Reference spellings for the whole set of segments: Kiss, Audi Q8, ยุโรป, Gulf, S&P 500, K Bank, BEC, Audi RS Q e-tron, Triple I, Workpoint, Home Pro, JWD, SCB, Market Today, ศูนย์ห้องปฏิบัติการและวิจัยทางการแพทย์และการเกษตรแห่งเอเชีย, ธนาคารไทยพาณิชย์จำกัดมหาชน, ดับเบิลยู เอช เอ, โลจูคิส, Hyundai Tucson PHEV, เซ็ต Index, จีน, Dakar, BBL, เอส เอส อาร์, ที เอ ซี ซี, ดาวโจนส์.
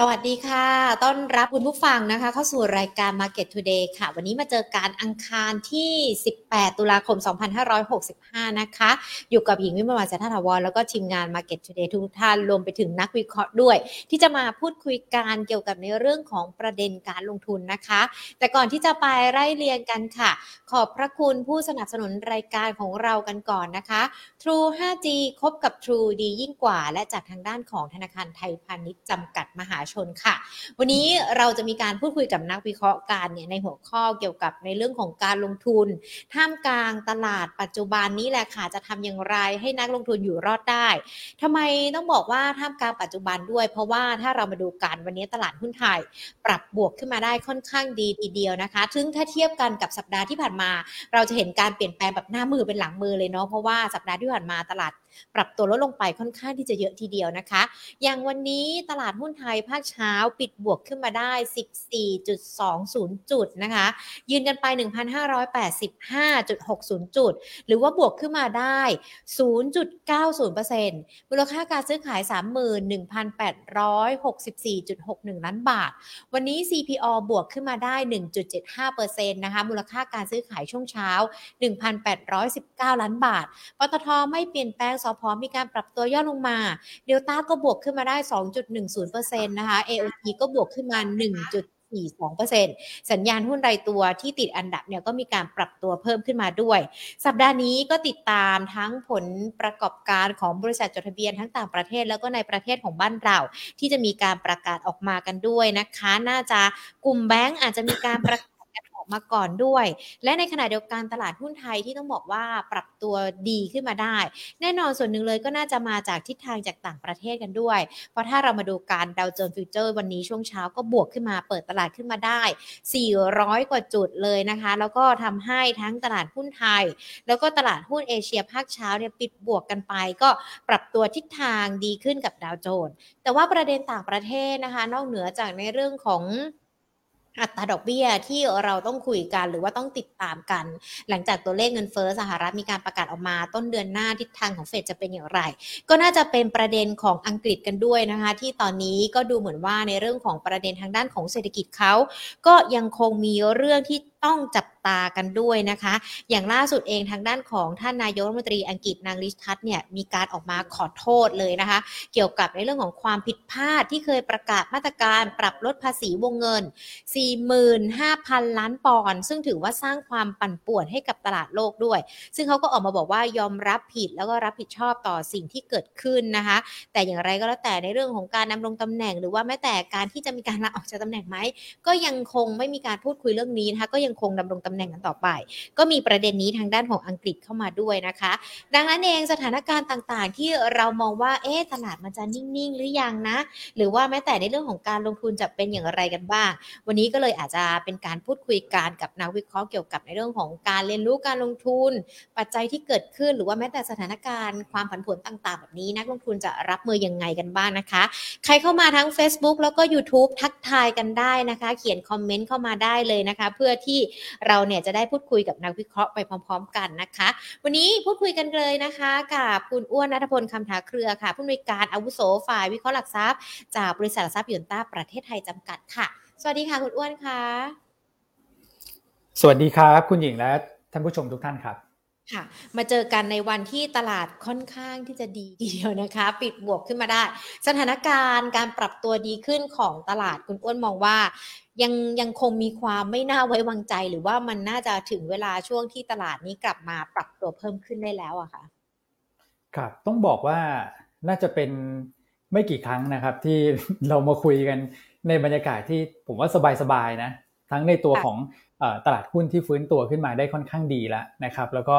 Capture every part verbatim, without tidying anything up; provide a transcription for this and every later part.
สวัสดีค่ะต้อนรับคุณผู้ฟังนะคะเข้าสู่รายการ Market Today ค่ะวันนี้มาเจอกันอังคารที่สิบแปดตุลาคมสองพันห้าร้อยหกสิบห้านะคะอยู่กับหญิงวิมลวรรณ เอส อี ที Award แล้วก็ทีมงาน Market Today ทุกท่านรวมไปถึงนักวิเคราะห์ด้วยที่จะมาพูดคุยกันเกี่ยวกับในเรื่องของประเด็นการลงทุนนะคะแต่ก่อนที่จะไปไล่เรียงกันค่ะขอบพระคุณผู้สนับสนุนรายการของเรากันก่อนนะคะ True ไฟว์จี คบกับ True ดียิ่งกว่าและจากทางด้านของธนาคารไทยพาณิชย์จำกัดมหาชนค่ะวันนี้เราจะมีการพูดคุยกับนักวิเคราะห์การเนี่ยในหัวข้อเกี่ยวกับในเรื่องของการลงทุนท่ามกลางตลาดปัจจุบันนี้แหละค่ะจะทำอย่างไรให้นักลงทุนอยู่รอดได้ทำไมต้องบอกว่าท่ามกลางปัจจุบันด้วยเพราะว่าถ้าเรามาดูกันวันนี้ตลาดหุ้นไทยปรับบวกขึ้นมาได้ค่อนข้างดีทีเดียวนะคะซึ่งถ้าเทียบกันกับสัปดาห์ที่ผ่านมาเราจะเห็นการเปลี่ยนแปลงแบบหน้ามือเป็นหลังมือเลยเนาะเพราะว่าสัปดาห์ที่ผ่านมาตลาดปรับตัวลดลงไปค่อนข้างที่จะเยอะทีเดียวนะคะอย่างวันนี้ตลาดหุ้นไทยภาคเช้าปิดบวกขึ้นมาได้ สิบสี่จุดสองศูนย์ จุดนะคะยืนกันไป หนึ่งพันห้าร้อยแปดสิบห้าจุดหกศูนย์ จุดหรือว่าบวกขึ้นมาได้ ศูนย์จุดเก้าศูนย์เปอร์เซ็นต์ มูลค่าการซื้อขาย สามหมื่นหนึ่งพันแปดร้อยหกสิบสี่จุดหกหนึ่ง ล้านบาทวันนี้ ซี พี อาร์ บวกขึ้นมาได้ หนึ่งจุดเจ็ดห้าเปอร์เซ็นต์ นะคะมูลค่าการซื้อขายช่วงเช้า หนึ่งพันแปดร้อยสิบเก้า ล้านบาทปตท.ไม่เปลี่ยนแปลงสอพอมีการปรับตัวย่อลงมาเดลต้าก็บวกขึ้นมาได้ สองจุดหนึ่งศูนย์เปอร์เซ็นต์ นะคะ เอ โอ ที ก็บวกขึ้นมา หนึ่งจุดสี่สองเปอร์เซ็นต์ สัญญาณหุ้นรายตัวที่ติดอันดับเนี่ยก็มีการปรับตัวเพิ่มขึ้นมาด้วยสัปดาห์นี้ก็ติดตามทั้งผลประกอบการของบริษัทจดทะเบียนทั้งต่างประเทศแล้วก็ในประเทศของบ้านเราที่จะมีการประกาศออกมากันด้วยนะคะน่าจะกลุ่มแบงก์อาจจะมีการประกาศมาก่อนด้วยและในขณะเดียวกันตลาดหุ้นไทยที่ต้องบอกว่าปรับตัวดีขึ้นมาได้แน่นอนส่วนหนึ่งเลยก็น่าจะมาจากทิศทางจากต่างประเทศกันด้วยเพราะถ้าเรามาดูการดาวโจนส์ฟิวเจอร์วันนี้ช่วงเช้าก็บวกขึ้นมาเปิดตลาดขึ้นมาได้สี่ร้อยกว่าจุดเลยนะคะแล้วก็ทำให้ทั้งตลาดหุ้นไทยแล้วก็ตลาดหุ้นเอเชียภาคเช้าเนี่ยปิดบวกกันไปก็ปรับตัวทิศทางดีขึ้นกับดาวโจนส์แต่ว่าประเด็นต่างประเทศนะคะนอกเหนือจากในเรื่องของอัตราดอกเบี้ยที่เราต้องคุยกันหรือว่าต้องติดตามกันหลังจากตัวเลขเงินเฟ้อสหรัฐมีการประกาศออกมาต้นเดือนหน้าทิศทางของเฟดจะเป็นอย่างไรก็น่าจะเป็นประเด็นของอังกฤษกันด้วยนะคะที่ตอนนี้ก็ดูเหมือนว่าในเรื่องของประเด็นทางด้านของเศรษฐกิจเขาก็ยังคงมีเรื่องที่ต้องจับตากันด้วยนะคะอย่างล่าสุดเองทางด้านของท่านนายกรัฐมนตรีอังกฤษนางลิชทัชเนี่ยมีการออกมาขอโทษเลยนะคะเกี่ยวกับในเรื่องของความผิดพลาดที่เคยประกาศมาตรการปรับลดภาษีวงเงิน สี่หมื่นห้าพัน ล้านปอนด์ซึ่งถือว่าสร้างความปั่นป่วนให้กับตลาดโลกด้วยซึ่งเขาก็ออกมาบอกว่ายอมรับผิดแล้วก็รับผิดชอบต่อสิ่งที่เกิดขึ้นนะคะแต่อย่างไรก็แล้วแต่ในเรื่องของการดำรงตำแหน่งหรือว่าแม้แต่การที่จะมีการลาออกจากตำแหน่งไหมก็ยังคงไม่มีการพูดคุยเรื่องนี้นะคะก็ยังคงดำรงตำแหน่งกันต่อไปก็มีประเด็นนี้ทางด้านของอังกฤษเข้ามาด้วยนะคะดังนั้นเองสถานการณ์ต่างๆที่เรามองว่าเอ๊ะตลาดมันจะนิ่งๆหรือยังนะหรือว่าแม้แต่ในเรื่องของการลงทุนจะเป็นอย่างไรกันบ้างวันนี้ก็เลยอาจจะเป็นการพูดคุยกันกับนักวิเคราะห์เกี่ยวกับในเรื่องของการเรียนรู้การลงทุนปัจจัยที่เกิดขึ้นหรือว่าแม้แต่สถานการณ์ความผันผวนต่างๆแบบนี้นักลงทุนจะรับมือยังไงกันบ้างนะคะใครเข้ามาทั้ง Facebook แล้วก็ YouTube ทักทายกันได้นะคะเขียนคอมเมนต์เข้ามาได้เลยนะคะเพื่อที่เราเนี่ยจะได้พูดคุยกับนักวิเคราะห์ไปพร้อมๆกันนะคะวันนี้พูดคุยกันเลยนะคะกับคุณอ้วนณัฐพลคำถาเครือค่ะผู้อำนวยการอาวุโสฝ่ายวิเคราะห์หลักทรัพย์จากบริษัทหลักทรัพย์ยูนต้าประเทศไทยจำกัดค่ะสวัสดีค่ะคุณอ้วนค่ะสวัสดีครับคุณหญิงและท่านผู้ชมทุกท่านครับค่ะมาเจอกันในวันที่ตลาดค่อนข้างที่จะดีทีเดียวนะคะปิดบวกขึ้นมาได้สถานการณ์การปรับตัวดีขึ้นของตลาดคุณอ้วนมองว่ายังยังคงมีความไม่น่าไว้วางใจหรือว่ามันน่าจะถึงเวลาช่วงที่ตลาดนี้กลับมาปรับตัวเพิ่มขึ้นได้แล้วอะค่ะครับต้องบอกว่าน่าจะเป็นไม่กี่ครั้งนะครับที่เรามาคุยกันในบรรยากาศที่ผมว่าสบายๆนะทั้งในตัวของตลาดหุ้นที่ฟื้นตัวขึ้นมาได้ค่อนข้างดีแล้วนะครับแล้วก็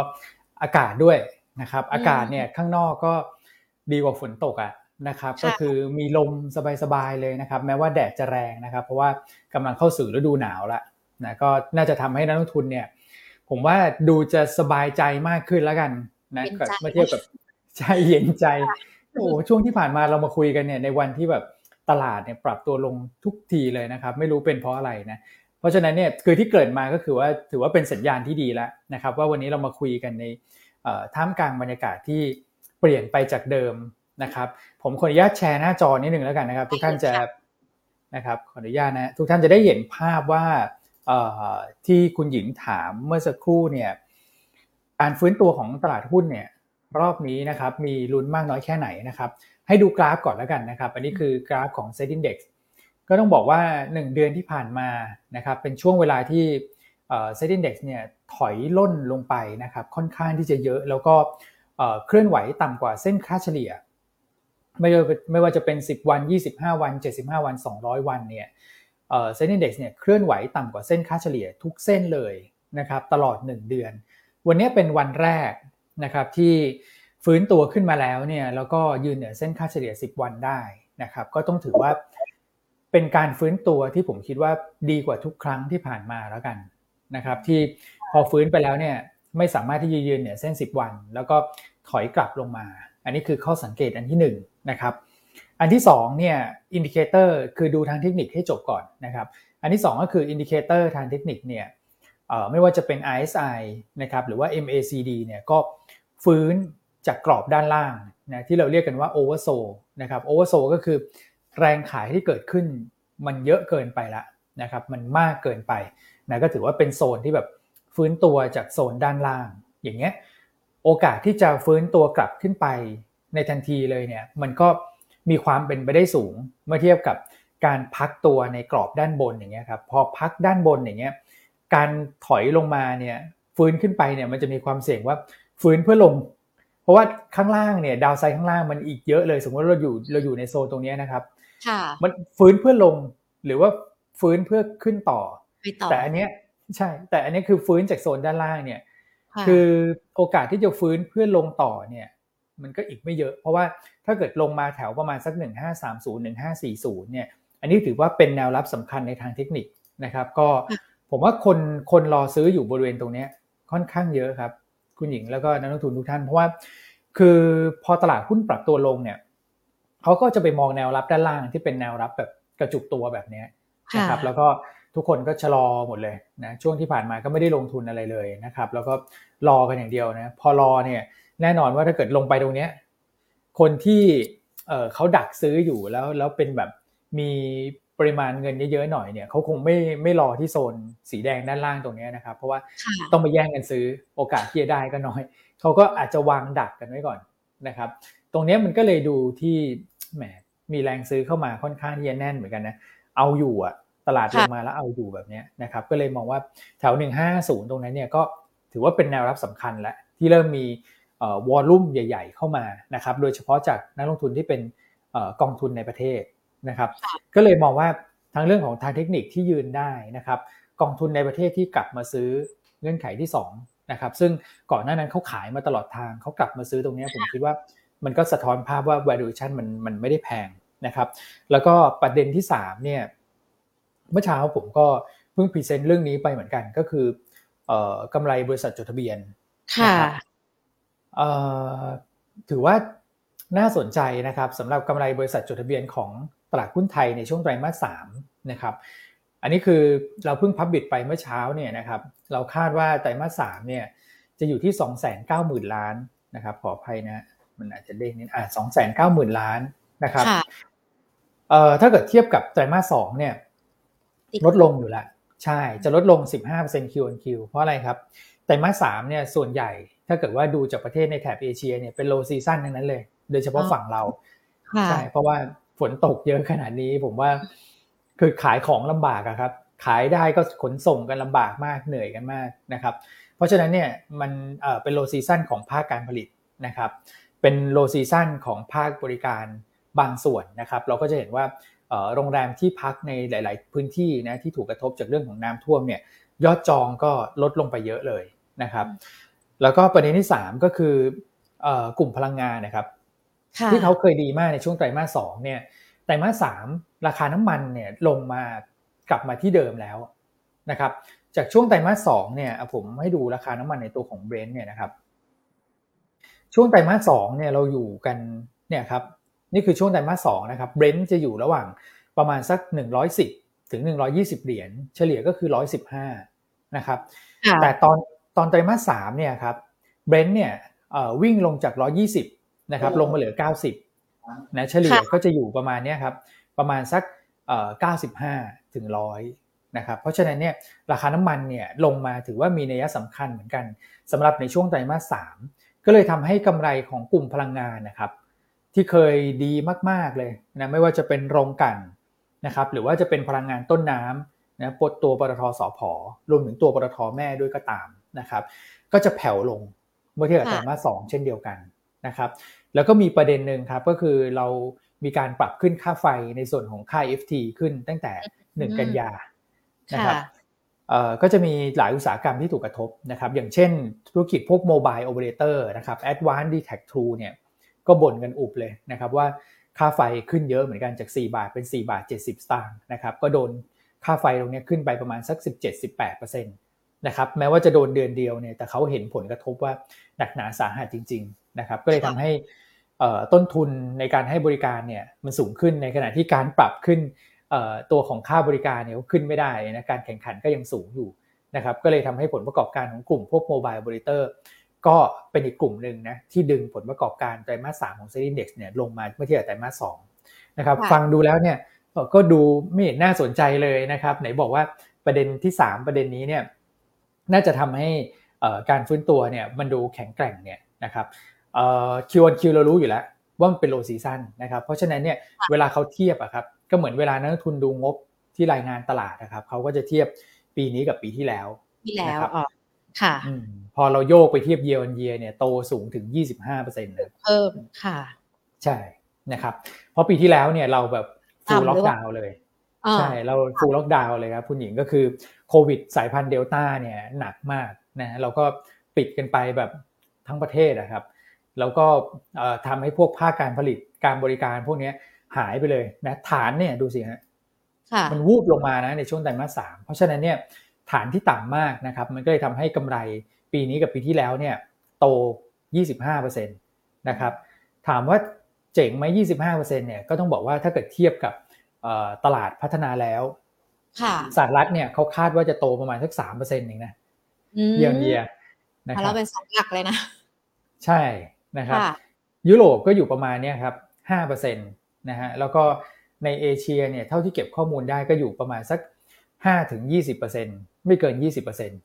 อากาศด้วยนะครับอากาศเนี่ยข้างนอกก็ดีกว่าฝนตกอ่ะนะครับก็คือมีลมสบายๆเลยนะครับแม้ว่าแดดจะแรงนะครับเพราะว่ากำลังเข้าสู่ฤดูหนาวแล้วนะก็น่าจะทำให้นักลงทุนเนี่ยผมว่าดูจะสบายใจมากขึ้นแล้วกันนะเมื่อเทียบกับใจเย็นใจโอ้ช่วงที่ผ่านมาเรามาคุยกันเนี่ยในวันที่แบบตลาดเนี่ยปรับตัวลงทุกทีเลยนะครับไม่รู้เป็นเพราะอะไรนะเพราะฉะนั้นเนี่ยคือที่เกิดมาก็คือว่าถือว่าเป็นสัญญาณที่ดีแล้วนะครับว่าวันนี้เรามาคุยกันในท่ามกลางบรรยากาศที่เปลี่ยนไปจากเดิมนะครับผมขออนุญาตแชร์หน้าจอนิดนึงแล้วกันนะครับทุกท่านจะ นะครับขออนุญาตนะทุกท่านจะได้เห็นภาพว่าที่คุณหญิงถามเมื่อสักครู่เนี่ยการฟื้นตัวของตลาดหุ้นเนี่ยรอบนี้นะครับมีลุ้นมากน้อยแค่ไหนนะครับให้ดูกราฟก่อนแล้วกันนะครับอันนี้คือกราฟของ เซ็ต Index ก็ต้องบอกว่าหนึ่งเดือนที่ผ่านมานะครับเป็นช่วงเวลาที่เอ่อ เซ็ต Index เนี่ยถอยล่นลงไปนะครับค่อนข้างที่จะเยอะแล้วก็เอ่อเคลื่อนไหวต่ำกว่าเส้นค่าเฉลี่ยไม่ไม่ว่าจะเป็นสิบวันยี่สิบห้าวันเจ็ดสิบห้าวันสองร้อยวันเนี่ยเอ่อ เซ็ต Index เนี่ยเคลื่อนไหวต่ำกว่าเส้นค่าเฉลี่ยทุกเส้นเลยนะครับตลอดหนึ่งเดือนวันนี้เป็นวันแรกนะครับที่ฟื้นตัวขึ้นมาแล้วเนี่ยแล้วก็ยืนเหนือเส้นค่าเฉลี่ยสิบวันได้นะครับก็ต้องถือว่าเป็นการฟื้นตัวที่ผมคิดว่าดีกว่าทุกครั้งที่ผ่านมาแล้วกันนะครับที่พอฟื้นไปแล้วเนี่ยไม่สามารถที่จะยืนเหนือเส้นสิบวันแล้วก็ถอยกลับลงมาอันนี้คือข้อสังเกตอันที่หนึ่งนะครับอันที่สองเนี่ยอินดิเคเตอร์คือดูทางเทคนิคให้จบก่อนนะครับอันที่สองก็คืออินดิเคเตอร์ทางเทคนิคเนี่ยเอ่อไม่ว่าจะเป็น อาร์ เอส ไอ นะครับหรือว่า เอ็ม เอ ซี ดี เนี่ยก็ฟื้นจากกรอบด้านล่างนะที่เราเรียกกันว่าโอเวอร์โซลนะครับโอเวอร์โซลก็คือแรงขายที่เกิดขึ้นมันเยอะเกินไปละนะครับมันมากเกินไปนะก็ถือว่าเป็นโซนที่แบบฟื้นตัวจากโซนด้านล่างอย่างเงี้ยโอกาสที่จะฟื้นตัวกลับขึ้นไปในทันทีเลยเนี่ยมันก็มีความเป็นไปได้สูงเมื่อเทียบกับการพักตัวในกรอบด้านบนอย่างเงี้ยครับพอพักด้านบนอย่างเงี้ยการถอยลงมาเนี่ยฟื้นขึ้นไปเนี่ยมันจะมีความเสี่ยงว่าฟื้นเพื่อลงเพราะว่าข้างล่างเนี่ยดาวไซด์ข้างล่างมันอีกเยอะเลยสมมติเราอยู่เราอยู่ในโซนตรงนี้นะครับค่ะมันฟื้นเพื่อลงหรือว่าฟื้นเพื่อขึ้นต่อแต่อันเนี้ยใช่แต่อันนี้คือฟื้นจากโซนด้านล่างเนี่ยคือโอกาสที่จะฟื้นเพื่อลงต่อเนี่ยมันก็อีกไม่เยอะเพราะว่าถ้าเกิดลงมาแถวประมาณสักหนึ่งพันห้าร้อยสามสิบ หนึ่งพันห้าร้อยสี่สิบเนี่ยอันนี้ถือว่าเป็นแนวรับสำคัญในทางเทคนิคนะครับก็ผมว่าคนคนรอซื้ออยู่บริเวณตรงนี้ค่อนข้างเยอะครับคุณหญิงแล้วก็นักลงทุนทุกท่านเพราะว่าคือพอตลาดหุ้นปรับตัวลงเนี่ยเขาก็จะไปมองแนวรับด้านล่างที่เป็นแนวรับแบบกระจุกตัวแบบนี้นะครับแล้วก็ทุกคนก็ชะลอหมดเลยนะช่วงที่ผ่านมาก็ไม่ได้ลงทุนอะไรเลยนะครับแล้วก็รอกันอย่างเดียวนะพอรอเนี่ยแน่นอนว่าถ้าเกิดลงไปตรงนี้คนที่เอ่อเขาดักซื้ออยู่แล้วแล้วเป็นแบบมีปริมาณเงินเยอะๆหน่อยเนี่ยเขาคงไม่ไม่รอที่โซนสีแดงด้านล่างตรงนี้นะครับเพราะว่าต้องไปแย่งกันซื้อโอกาสที่จะได้ก็น้อยเขาก็อาจจะวางดักกันไว้ก่อนนะครับตรงนี้มันก็เลยดูที่แหมมีแรงซื้อเข้ามาค่อนข้างที่จะแน่นเหมือนกันนะเอาอยู่อะตลาดลงมาแล้วเอาอยู่แบบนี้นะครับก็เลยมองว่าแถวหนึ่งพันห้าร้อยตรงนั้นเนี่ยก็ถือว่าเป็นแนวรับสำคัญแล้วที่เริ่มมีเอ่อวอลลุ่มใหญ่ๆเข้ามานะครับโดยเฉพาะจากนักลงทุนที่เป็นเอ่อกองทุนในประเทศนะครับก็เลยมองว่าทั้งเรื่องของทางเทคนิคที่ยืนได้นะครับกองทุนในประเทศที่กลับมาซื้อเงื่อนไขที่สองนะครับซึ่งก่อนหน้านั้นเขาขายมาตลอดทางเขากลับมาซื้อตรงนี้ผมคิดว่ามันก็สะท้อนภาพว่า valuation มันมันไม่ได้แพงนะครับแล้วก็ประเด็นที่สามเนี่ยเมื่อเช้าผมก็เพิ่งพรีเซนต์เรื่องนี้ไปเหมือนกันก็คือเอ่อกำไรบริษัทจดทะเบียนค่ะเอ่อถือว่าน่าสนใจนะครับสำหรับกำไรบริษัทจดทะเบียนของตลาดหุ้นไทยในช่วงไตรมาสสามนะครับอันนี้คือเราเพิ่งพับบิทไปเมื่อเช้าเนี่ยนะครับเราคาดว่าไตรมาสสามเนี่ยจะอยู่ที่ สองแสนเก้าหมื่น ล้านนะครับขออภัยนะมันอาจจะเด้งนิดอ่ะ สองแสนเก้าหมื่น ล้านนะครับเอ่อถ้าเกิดเทียบกับไตรมาสสองเนี่ยลดลงอยู่ละใช่จะลดลง สิบห้าเปอร์เซ็นต์ คิว ออน คิว เพราะอะไรครับไตรมาสสามเนี่ยส่วนใหญ่ถ้าเกิดว่าดูจากประเทศในแถบเอเชียเนี่ยเป็นโลซีซั่นทั้งนั้นเลยโดยเฉพาะฝั่งเราใช่เพราะว่าฝนตกเยอะขนาดนี้ผมว่าคือขายของลำบากอะครับขายได้ก็ขนส่งกันลำบากมากเหนื่อยกันมากนะครับเพราะฉะนั้นเนี่ยมันเอ่อเป็นโลซีซั่นของภาคการผลิตนะครับเป็นโลซีซั่นของภาคบริการบางส่วนนะครับเราก็จะเห็นว่าเอ่อโรงแรมที่พักในหลายๆพื้นที่นะที่ถูกกระทบจากเรื่องของน้ำท่วมเนี่ยยอดจองก็ลดลงไปเยอะเลยนะครับแล้วก็ประเด็นที่สามก็คือเอ่อกลุ่มพลังงานนะครับที่เขาเคยดีมากในช่วงไตรมาสสองเนี่ยไตรมาสสามราคาน้ำมันเนี่ยลงมากลับมาที่เดิมแล้วนะครับจากช่วงไตรมาสสองเนี่ยผมให้ดูราคาน้ำมันในตัวของ Brent เนี่ยนะครับช่วงไตรมาสสองเนี่ยเราอยู่กันเนี่ยครับนี่คือช่วงไตรมาสสองนะครับ Brent จะอยู่ระหว่างประมาณสักหนึ่งร้อยสิบถึงหนึ่งร้อยยี่สิบเหรียญเฉลี่ยก็คือหนึ่งร้อยสิบห้านะครับแต่ตอนตอนไตรมาสสามเนี่ยครับ Brent เนี่ยเอ่อวิ่งลงจากหนึ่งร้อยยี่สิบนะครับลงมาเหลือเก้าสิบนะเฉลี่ยก็จะอยู่ประมาณเนี้ยครับประมาณสัก เก้าสิบห้าถึงหนึ่งร้อยนะครับเพราะฉะนั้นเนี่ยราคาน้ำมันเนี่ยลงมาถือว่ามีนัยสำคัญเหมือนกันสำหรับในช่วงไตรมาสสามก็เลยทำให้กำไรของกลุ่มพลังงานนะครับที่เคยดีมากๆเลยนะไม่ว่าจะเป็นโรงกลั่นนะครับหรือว่าจะเป็นพลังงานต้นน้ำนะปดตัวปตท.สผ.รวมถึงตัวปตท.แม่ด้วยก็ตามนะครับก็จะแผ่วลงเมื่อเทียบกับไตรมาสสองเช่นเดียวกันนะครับแล้วก็มีประเด็นนึงครับก็คือเรามีการปรับขึ้นค่าไฟในส่วนของค่า เอฟ ที ขึ้นตั้งแต่หนึ่งกันยานะครับเอ่อก็จะมีหลายอุตสาหกรรมที่ถูกกระทบนะครับอย่างเช่นธุรกิจพวก Mobile Operator นะครับ Advanced Detect True เนี่ยก็บ่นกันอุบเลยนะครับว่าค่าไฟขึ้นเยอะเหมือนกันจากสี่บาทเป็นสี่บาทเจ็ดสิบสตางค์นะครับก็โดนค่าไฟตรงนี้ขึ้นไปประมาณสัก สิบเจ็ดถึงสิบแปดเปอร์เซ็นต์ นะครับแม้ว่าจะโดนเดือนเดียวเนี่ยแต่เขาเห็นผลกระทบว่าหนักหนาสาหัสจริงๆนะครับก็เลยทำให้ต้นทุนในการให้บริการเนี่ยมันสูงขึ้นในขณะที่การปรับขึ้นตัวของค่าบริการเนี่ยก็ขึ้นไม่ได้นะการแข่งขันก็ยังสูงอยู่นะครับก็เลยทำให้ผลประกอบการของกลุ่มพวก Mobile Operatorก็เป็นอีกกลุ่มหนึ่งนะที่ดึงผลประกอบการไตรมาสสามของ เซ็ต Index เนี่ยลงมาเมื่อเทียบกับไตรมาสสองนะครับฟังดูแล้วเนี่ยก็ดูไม่เห็นน่าสนใจเลยนะครับไหนบอกว่าประเด็นที่สามประเด็นนี้เนี่ยน่าจะทำให้การฟื้นตัวเนี่ยมันดูแข็งแกร่งเนี่ยนะครับเอ่อ คิว ออน คิว เรารู้อยู่แล้วว่ามันเป็นโลว์ซีซั่นนะครับเพราะฉะนั้นเนี่ยเวลาเขาเทียบอะครับก็เหมือนเวลานักลงทุนดูงบที่รายงานตลาดนะครับเขาก็จะเทียบปีนี้กับปีที่แล้วปีแล้วอ๋อค่ะพอเราโยกไปเทียบ year on year เนี่ยโตสูงถึง ยี่สิบห้าเปอร์เซ็นต์ เลยเพิ่มค่ะใช่นะครับเพราะปีที่แล้วเนี่ยเราแบบ full lockdown เลยใช่เรา full lockdown เลยครับคุณหญิงก็คือโควิดสายพันธุ์เดลต้าเนี่ยหนักมากนะเราก็ปิดกันไปแบบทั้งประเทศนะครับแล้วก็เอ่อทำให้พวกภาคการผลิตการบริการพวกนี้หายไปเลยนะฐานเนี่ยดูสิฮะมันวูบลงมานะในช่วงไตรมาสสามเพราะฉะนั้นเนี่ยฐานที่ต่ำมากนะครับมันก็เลยทำให้กำไรปีนี้กับปีที่แล้วเนี่ยโต ยี่สิบห้าเปอร์เซ็นต์ นะครับถามว่าเจ๋งไหม ยี่สิบห้าเปอร์เซ็นต์ เนี่ยก็ต้องบอกว่าถ้าเกิดเทียบกับตลาดพัฒนาแล้วสหรัฐเนี่ยเขาคาดว่าจะโตประมาณสัก สามเปอร์เซ็นต์ เองนะเยียร์เยียร์นะครับเราเป็นสองหลักเลยนะใช่นะครับยุโรปก็อยู่ประมาณนี้ครับ ห้าเปอร์เซ็นต์ นะฮะแล้วก็ในเอเชียเนี่ยเท่าที่เก็บข้อมูลได้ก็อยู่ประมาณสัก ห้าถึงยี่สิบเปอร์เซ็นต์ ไม่เกิน ยี่สิบเปอร์เซ็นต์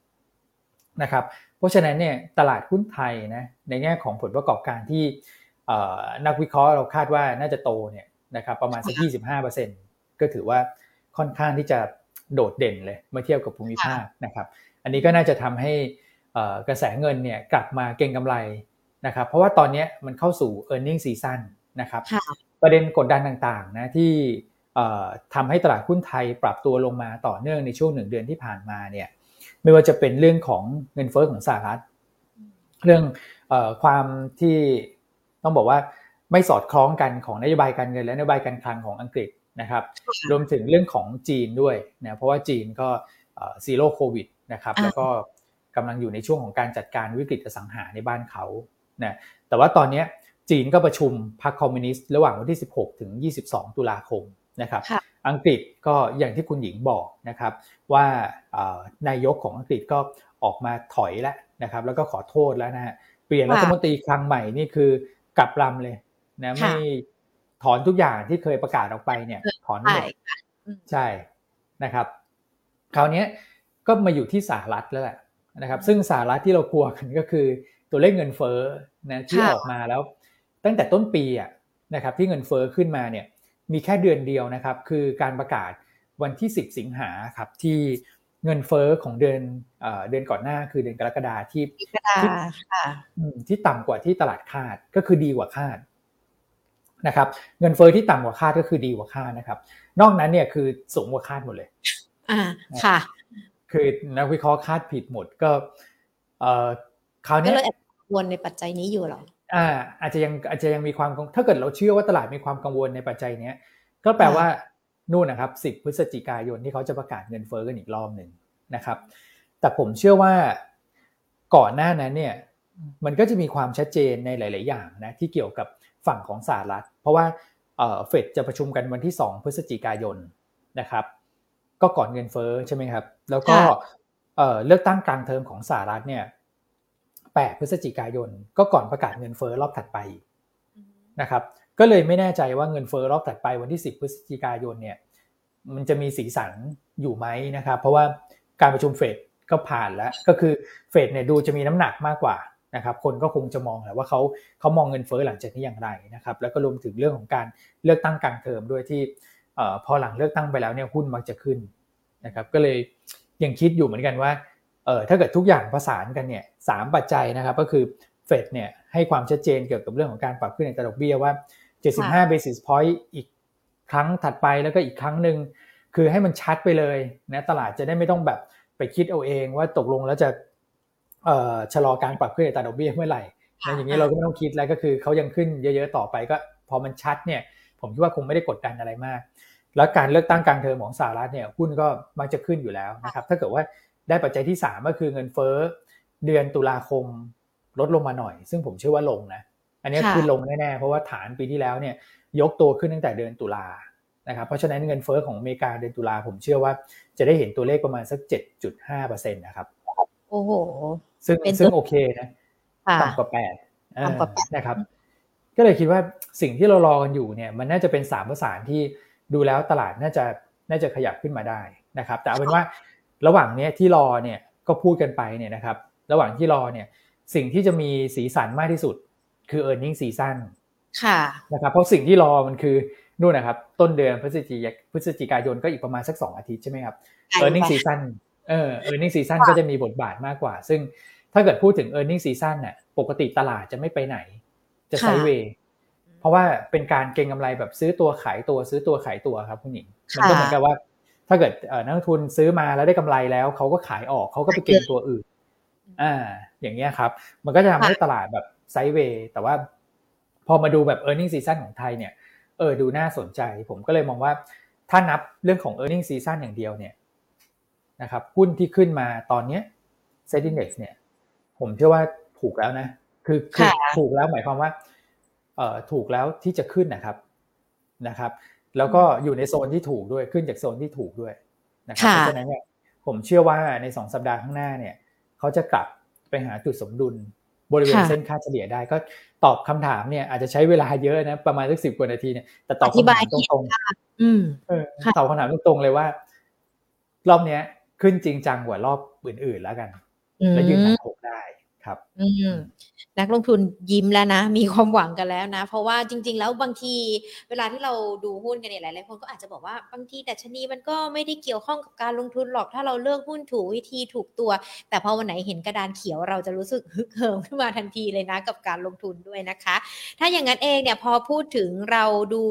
นะครับเพราะฉะนั้นเนี่ยตลาดหุ้นไทยนะในแง่ของผลประกอบการที่นักวิเคราะห์เราคาดว่าน่าจะโตเนี่ยนะครับประมาณสัก ยี่สิบห้าเปอร์เซ็นต์ ก็ถือว่าค่อนข้างที่จะโดดเด่นเลยเมื่อเทียบกับภูมิภาคนะครับอันนี้ก็น่าจะทำให้กระแสเงินเนี่ยกลับมาเก็งกำไรนะครับเพราะว่าตอนนี้มันเข้าสู่ earning season นะครับประเด็นกดดันต่างๆนะที่ทำให้ตลาดหุ้นไทยปรับตัวลงมาต่อเนื่องในช่วงหนึ่งเดือนที่ผ่านมาเนี่ยไม่ว่าจะเป็นเรื่องของเงินเฟ้อของสหรัฐเรื่องเอ่อความที่ต้องบอกว่าไม่สอดคล้องกันของนโยบายการเงินและนโยบายการคลังของอังกฤษนะครับรวมถึงเรื่องของจีนด้วยนะเพราะว่าจีนก็เอ่อซีโร่โควิดนะครับแล้วก็กำลังอยู่ในช่วงของการจัดการวิกฤตอสังหาในบ้านเขานะแต่ว่าตอนนี้จีนก็ประชุมพรรคคอมมิวนิสต์ระหว่างวันที่สิบหกถึงยี่สิบสองตุลาคมนะครับอังกฤษก็อย่างที่คุณหญิงบอกนะครับว่านายกของอังกฤษก็ออกมาถอยแล้วนะครับแล้วก็ขอโทษแล้วนะฮะเปลี่ยนรัฐมนตรีครั้งใหม่นี่คือกลับลำเลยนะไม่ถอนทุกอย่างที่เคยประกาศออกไปเนี่ยถอนหมดใช่นะครับคราวนี้ก็มาอยู่ที่สหรัฐแล้วแหละนะครับซึ่งสหรัฐที่เรากลัวกันก็คือตัวเลขเงินเฟ้อนะที่ออกมาแล้วตั้งแต่ต้นปีอ่ะนะครับที่เงินเฟ้อขึ้นมาเนี่ยมีแค่เดือนเดียวนะครับคือการประกาศวันที่สิบสิงหาครับที่เงินเฟ้อของเดือนเอ่อเดือนก่อนหน้าคือเดือนกรกฎาคมที่ที่ต่ำกว่าที่ตลาดคาดก็คือดีกว่าคาดนะครับเงินเฟ้อที่ต่ำกว่าคาดก็คือดีกว่าคาดนะครับนอกนั้นเนี่ยคือสูงกว่าคาดหมดเลยอ่าค่ะคือนักวิเคราะห์คาดผิดหมดก็เอ่อคราวนี้ก็เลยกังวลในปัจจัยนี้อยู่หรออ่าอาจจะยังอาจจะยังมีความถ้าเกิดเราเชื่อว่าตลาดมีความกังวลในปัจจัยนี้ก็แปลว่านู่นนะครับสิบพฤศจิกายนที่เขาจะประกาศเงินเฟ้อกันอีกรอบหนึ่งนะครับแต่ผมเชื่อว่าก่อนหน้านั้นเนี่ยมันก็จะมีความชัดเจนในหลายๆอย่างนะที่เกี่ยวกับฝั่งของสหรัฐเพราะว่าเอ่อเฟดจะประชุมกันวันที่สองพฤศจิกายนนะครับก็ก่อนเงินเฟ้อใช่ไหมครับแล้วก็เอ่อเลือกตั้งกลางเทอมของสหรัฐเนี่ยแปดพฤศจิกายนก็ก่อนประกาศเงินเฟ้อรอบถัดไปนะครับก็เลยไม่แน่ใจว่าเงินเฟ้อรอบถัดไปวันที่สิบพฤศจิกายนเนี่ย มันจะมีสีสันอยู่ไหมนะครับเพราะว่าการประชุมเฟดก็ผ่านแล้วก็คือเฟดเนี่ยดูจะมีน้ำหนักมากกว่านะครับคนก็คงจะมองแหละว่าเขาเขามองเงินเฟ้อหลังจากนี้อย่างไรนะครับแล้วก็รวมถึงเรื่องของการเลือกตั้งกลางเทอมด้วยที่เอ่อพอหลังเลือกตั้งไปแล้วเนี่ยหุ้นมักจะขึ้นนะครับก็เลยยังคิดอยู่เหมือนกันว่าเอ่อถ้าเกิดทุกอย่างประสานกันเนี่ยสามปัจจัยนะครับก็คือเฟดเนี่ยให้ความชัดเจนเกี่ยวกับเรื่องของการปรับขึ้นอัตราดอกเบี้ยว่าเจ็ดสิบห้า basis point อีกครั้งถัดไปแล้วก็อีกครั้งนึงคือให้มันชัดไปเลยนะตลาดจะได้ไม่ต้องแบบไปคิดเอาเองว่าตกลงแล้วจะเอ่อชะลอการปรับขึ้นอัตราดอกเบี้ยเมื่อไหร่นะอย่างนี้เราก็ไม่ต้องคิดแล้วก็คือเขายังขึ้นเยอะๆต่อไปก็พอมันชัดเนี่ยผมคิดว่าคงไม่ได้กดดันอะไรมากแล้วการเลือกตั้งกลางเทอมของสหรัฐเนี่ยหุ้นก็มักจะขึ้นอยู่แล้วนะครับถ้าเกิดว่าได้ปัจจัยที่สามก็คือเงินเฟ้อเดือนตุลาคมลดลงมาหน่อยซึ่งผมเชื่อว่าลงนะอันนี้คือลงแน่ๆเพราะว่าฐานปีที่แล้วเนี่ยยกตัวขึ้นตั้งแต่เดือนตุลานะครับเพราะฉะนั้นเงินเฟ้อของอเมริกาเดือนตุลาผมเชื่อว่าจะได้เห็นตัวเลขประมาณสัก เจ็ดจุดห้าเปอร์เซ็นต์ นะครับโอ้โหซึ่งซึ่งโอเคนะต่ำกว่าแปดต่ำกว่าแปดนะครับก็เลยคิดว่าสิ่งที่เรารอกันอยู่เนี่ยมันน่าจะเป็นสามประสานที่ดูแล้วตลาดน่าจะน่าจะขยับขึ้นมาได้นะครับแต่เอาเป็นว่าระหว่างนี้ที่รอเนี่ยก็พูดกันไปเนี่ยนะครับระหว่างที่รอเนี่ยสิ่งที่จะมีสีสันมากที่สุดคือ earning season ค่ะนะครับเพราะสิ่งที่รอมันคือนู่นนะครับต้นเดือนพฤศจิกายนพฤศจิกายนก็อีกประมาณสักสองอาทิตย์ใช่ไหมครับ earning season เออ earning season ก็จะมีบทบาทมากกว่าซึ่งถ้าเกิดพูดถึง earning season น่ะปกติตลาดจะไม่ไปไหนจะไซด์เวย์เพราะว่าเป็นการเก็งกำไรแบบซื้อตัวขายตัวซื้อตัวขายตัวครับคุณหญิงมันก็เหมือนกับว่าถ้าเกิดนักลงทุนซื้อมาแล้วได้กำไรแล้วเขาก็ขายออกเขาก็ไปเก็งตัวอื่นอ่าอย่างเงี้ยครับมันก็จะทำให้ตลาดแบบไซด์เวย์แต่ว่าพอมาดูแบบ earning season ของไทยเนี่ยเออดูน่าสนใจผมก็เลยมองว่าถ้านับเรื่องของ earning season อย่างเดียวเนี่ยนะครับหุ้นที่ขึ้นมาตอนเนี้ย เซ็ต Index เนี่ยผมเชื่อว่าถูกแล้วนะคือคือถูกแล้วหมายความว่าเอ่อถูกแล้วที่จะขึ้นนะครับนะครับแล้วก็อยู่ในโซนที่ถูกด้วยขึ้นจากโซนที่ถูกด้วยนะครับเพราะฉะนั้นเนี่ยผมเชื่อว่าในสองสัปดาห์ข้างหน้าเนี่ยเขาจะกลับไปหาจุดสมดุลบริเวณเส้นค่าเฉลี่ยได้ก็ตอบคำถามเนี่ยอาจจะใช้เวลาเยอะนะประมาณสักสิบกว่านาทีเนี่ยแต่ตอบคำถามตรงๆอืมเออตอบคำถามตรงๆเลยว่ารอบเนี้ยขึ้นจริงจังกว่ารอบอื่นๆแล้วกันแล้วยืนหนักหกได้ครับอืมนักลงทุนยิ้มแล้วนะมีความหวังกันแล้วนะเพราะว่าจริงๆแล้วบางทีเวลาที่เราดูหุ้นกันเนี่ยหลายๆคนก็อาจจะบอกว่าบางทีดัชนีมันก็ไม่ได้เกี่ยวข้องกับการลงทุนหรอกถ้าเราเลือกหุ้นถูกวิธีถูกตัวแต่พอวันไหนเห็นกระดานเขียวเราจะรู้สึกฮึกเหิมขึ้นมาทันทีเลยนะกับการลงทุนด้วยนะคะถ้าอย่างนั้นเองเนี่ยพอพูดถึงเราดู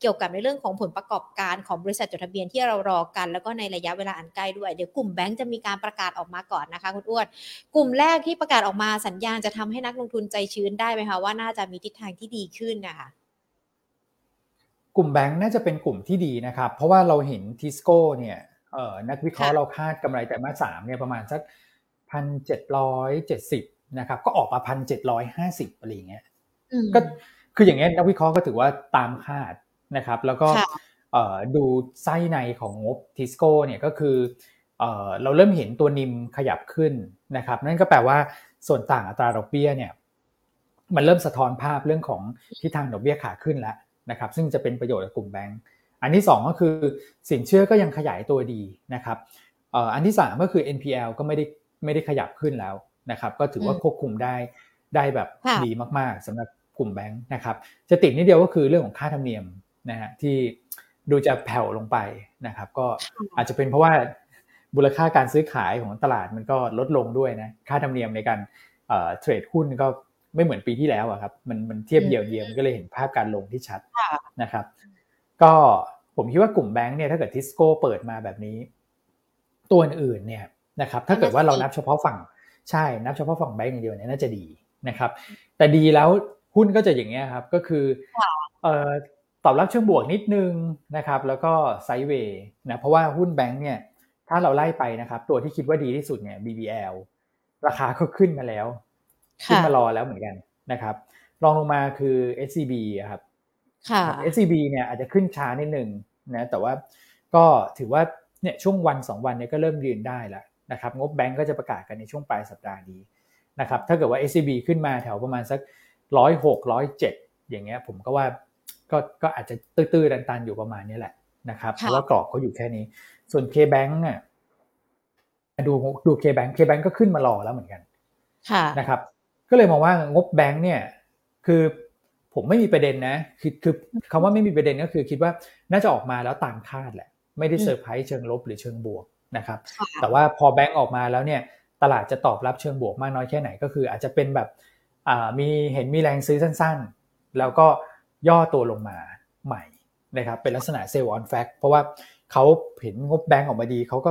เกี่ยวกับในเรื่องของผลประกอบการของบริษัทจดทะเบียนที่เรารอกันแล้วก็ในระยะเวลาอันใกล้ด้วยเดี๋ยวกลุ่มแบงก์จะมีการประกาศออกมาก่อนนะคะคุณอ้วนกลุ่มแรกที่ประกาศออกมาสัญญาณจะทำให้นักลงทุนใจชื้นได้ไหมคะว่าน่าจะมีทิศทางที่ดีขึ้นนะคะกลุ่มแบงก์น่าจะเป็นกลุ่มที่ดีนะครับเพราะว่าเราเห็นทิสโก้เนี่ยเอ่อนักวิเคราะห์เราคาดกำไรไตรมาสสามเนี่ยประมาณสัก หนึ่งพันเจ็ดร้อยเจ็ดสิบ นะครับก็ออกมา หนึ่งพันเจ็ดร้อยห้าสิบ อะไรอย่างเงี้ยก็คืออย่างเงี้ยนักวิเคราะห์ก็ถือว่าตามคาดนะครับแล้วก็เอ่อดูไส้ในของงบทิสโก้เนี่ยก็คือเอ่อเราเริ่มเห็นตัวนิมขยับขึ้นนะครับนั่นก็แปลว่าส่วนต่างอัตราดอกเบี้ยเนี่ยมันเริ่มสะท้อนภาพเรื่องของทิศทางดอกเบี้ยขาขึ้นแล้วนะครับซึ่งจะเป็นประโยชน์กับกลุ่มแบงก์อันที่สองก็คือสินเชื่อก็ยังขยายตัวดีนะครับเอ่ออันที่สามก็คือ เอ็น พี แอล ก็ไม่ได้ไม่ได้ขยับขึ้นแล้วนะครับก็ถือว่าควบคุมได้ได้แบบดีมากๆสำหรับกลุ่มแบงก์นะครับจะติดนิดเดียวก็คือเรื่องของค่าธรรมเนียมนะฮะที่ดูจะแผ่วลงไปนะครับก็อาจจะเป็นเพราะว่ามูลค่าการซื้อขายของตลาดมันก็ลดลงด้วยนะค่าธรรมเนียมในการเอ่อเทรดหุ้นก็ไม่เหมือนปีที่แล้วอ่ะครับมันมันเทียบเยียวๆมันก็เลยเห็นภาพการลงที่ชัดนะครับก็ผมคิดว่ากลุ่มแบงก์เนี่ยถ้าเกิดทิสโก้เปิดมาแบบนี้ตัวอื่นๆเนี่ยนะครับถ้าเกิดว่าเรานับเฉพาะฝั่งใช่นับเฉพาะฝั่งแบงก์อย่างเดียวเนี่ยน่าจะดีนะครับแต่ดีแล้วหุ้นก็จะอย่างเงี้ยครับก็คือเอ่อตอบรับเชิงบวกนิดนึงนะครับแล้วก็ไซด์เวย์นะเพราะว่าหุ้นแบงก์เนี่ยถ้าเราไล่ไปนะครับตัวที่คิดว่าดีที่สุดเนี่ย บี บี แอล ราคาก็ขึ้นมาแล้วขึ้นมารอแล้วเหมือนกันนะครับรองลงมาคือ เอส ซี บี อ่ะครับค่ะ เอส ซี บี เนี่ยอาจจะขึ้นช้านิดนึงนะแต่ว่าก็ถือว่าเนี่ยช่วงวันสองวันเนี่ยก็เริ่มยืนได้แล้วนะครับงบแบงก์ก็จะประกาศกันในช่วงปลายสัปดาห์นี้นะครับถ้าเกิดว่า เอส ซี บี ขึ้นมาแถวประมาณสักหนึ่งร้อยหก หนึ่งร้อยเจ็ดอย่างเงี้ยผมก็ว่าก็ก็อาจจะตื้อๆตันๆอยู่ประมาณนี้แหละ นะครับเพราะว่ากรอบเขาอยู่แค่นี้ส่วน K Bank เนี่ยดูดู K Bank K Bank ก็ขึ้นมารอแล้วเหมือนกันนะครับก็เลยมองว่างบแบงค์เนี่ยคือผมไม่มีประเด็นนะคือคือคำว่าไม่มีประเด็นก็คือคิดว่าน่าจะออกมาแล้วตามคาดแหละไม่ได้เซอร์ไพรส์เชิงลบหรือเชิงบวกนะครับแต่ว่าพอแบงค์ออกมาแล้วเนี่ยตลาดจะตอบรับเชิงบวกมากน้อยแค่ไหนก็คืออาจจะเป็นแบบอ่ามีเห็นมีแรงซื้อสั้นๆแล้วก็ย่อตัวลงมาใหม่นะครับเป็นลักษณะ sell on fact เพราะว่าเขาเห็นงบแบงค์ออกมาดีเขาก็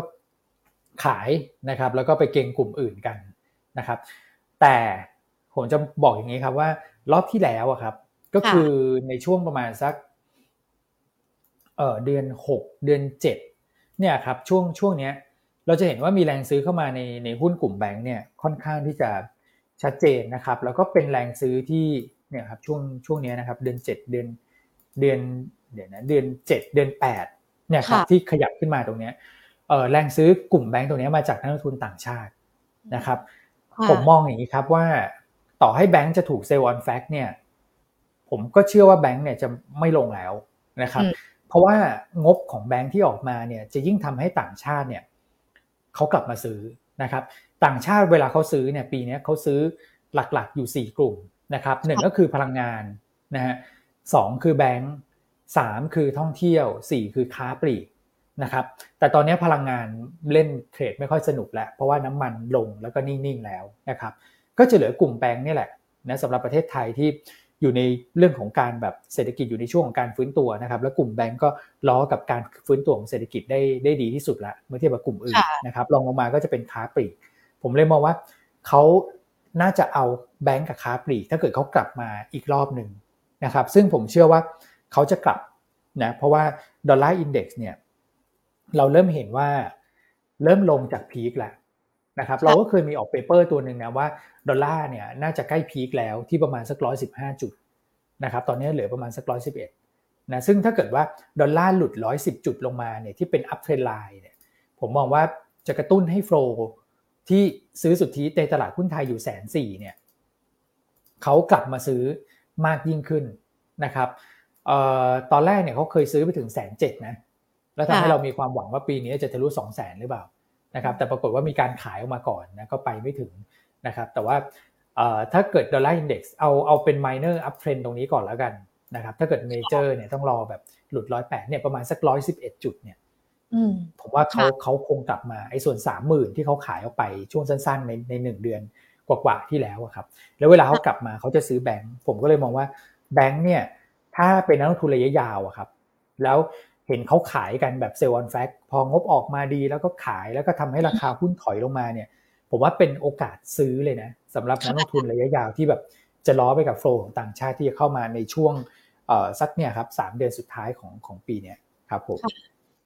ขายนะครับแล้วก็ไปเก็งกลุ่มอื่นกันนะครับแต่ผมจะบอกอย่างนี้ครับว่ารอบที่แล้วอะครับก็คือในช่วงประมาณสักเอ่อเดือนหกเดือนเจ็ดเนี่ยครับช่วงช่วงเนี้ยเราจะเห็นว่ามีแรงซื้อเข้ามาในในหุ้นกลุ่มแบงค์เนี่ยค่อนข้างที่จะชัดเจนนะครับแล้วก็เป็นแรงซื้อที่เนี่ยครับช่วงช่วงนี้นะครับเดือนเจ็ดเดือนเดือนเดี๋ยวนะเดือนเจ็ดเดือนแปดเนี่ยครับที่ขยับขึ้นมาตรงเนี้ยเอ่อแรงซื้อกลุ่มแบงค์ตรงนี้มาจากนักลงทุนต่างชาตินะครับผมมองอย่างนี้ครับว่าต่อให้แบงค์จะถูก Sell on Fact เนี่ยผมก็เชื่อว่าแบงค์เนี่ยจะไม่ลงแล้วนะครับเพราะว่างบของแบงค์ที่ออกมาเนี่ยจะยิ่งทำให้ต่างชาติเนี่ยเขากลับมาซื้อนะครับต่างชาติเวลาเขาซื้อเนี่ยปีนี้เขาซื้อหลักๆอยู่สี่กลุ่มนะครับหนึ่งก็คือพลังงานนะฮะสองคือแบงค์สามคือท่องเที่ยวสี่คือค้าปลีกนะครับแต่ตอนนี้พลังงานเล่นเทรดไม่ค่อยสนุกแล้วเพราะว่าน้ำมันลงแล้วก็นิ่งๆแล้วนะครับก็จะเหลือกลุ่มแบงค์นี่แหละนะสำหรับประเทศไทยที่อยู่ในเรื่องของการแบบเศรษฐกิจอยู่ในช่วงของการฟื้นตัวนะครับและกลุ่มแบงก์ก็ล้อกับการฟื้นตัวของเศรษฐกิจได้ได้ดีที่สุดละเมื่อเทียบกับกลุ่มอื่นนะครับรองลงมาก็จะเป็นค้าปลีกผมเลยมองว่าเขาน่าจะเอาแบงก์กับค้าปลีกถ้าเกิดเขากลับมาอีกรอบหนึ่งนะครับซึ่งผมเชื่อว่าเขาจะกลับนะเพราะว่าดอลลาร์อินเด็กซ์เนี่ยเราเริ่มเห็นว่าเริ่มลงจากพีคแล้วนะครับเราก็เคยมีออกเปเปอร์ตัวนึงนะว่าดอลลาร์เนี่ยน่าจะใกล้พีคแล้วที่ประมาณสักหนึ่งร้อยสิบห้าจุดนะครับตอนนี้เหลือประมาณสักหนึ่งร้อยสิบเอ็ดนะซึ่งถ้าเกิดว่าดอลลาร์หลุดหนึ่งร้อยสิบจุดลงมาเนี่ยที่เป็นอัพเทรนด์ไลน์เนี่ยผมมองว่าจะกระตุ้นให้โฟลว์ที่ซื้อสุทธิในตลาดหุ้นไทยอยู่ หนึ่งแสนสี่หมื่น เนี่ยเขากลับมาซื้อมากยิ่งขึ้นนะครับเอ่อตอนแรกเนี่ยเขาเคยซื้อไปถึง หนึ่งแสนเจ็ดหมื่น นะแล้วทำให้เรามีความหวังว่าปีนี้จะทะลุ สองแสน หรือเปล่านะครับแต่ปรากฏว่ามีการขายออกมาก่อนนะก็ไปไม่ถึงนะครับแต่ว่าถ้าเกิดดอลลาร์อินเด็กซ์เอาเอาเป็น minor up trend ตรงนี้ก่อนแล้วกันนะครับถ้าเกิด major เนี่ยต้องรอแบบหลุดหนึ่งร้อยแปดเนี่ยประมาณสักหนึ่งร้อยสิบเอ็ดจุดเนี่ยผมว่าเขาเขาคงกลับมาไอ้ส่วน สามหมื่น ที่เขาขายออกไปช่วงสั้นๆในในหนึ่งเดือนกว่าๆที่แล้วครับแล้วเวลาเขากลับมาเขาจะซื้อแบงค์ผมก็เลยมองว่าแบงค์เนี่ยถ้าเป็นนักลงทุนระยะยาวอะครับแล้วเห็นเขาขายกันแบบ sell on fact พองบออกมาดีแล้วก็ขายแล้วก็ทำให้ราคาหุ้นถอยลงมาเนี่ยผมว่าเป็นโอกาสซื้อเลยนะสำหรับนักลงทุนระยะยาวที่แบบจะล้อไปกับโฟลของต่างชาติที่จะเข้ามาในช่วงเอ่อสักเนี่ยครับสามเดือนสุดท้ายของของปีเนี่ยครับผม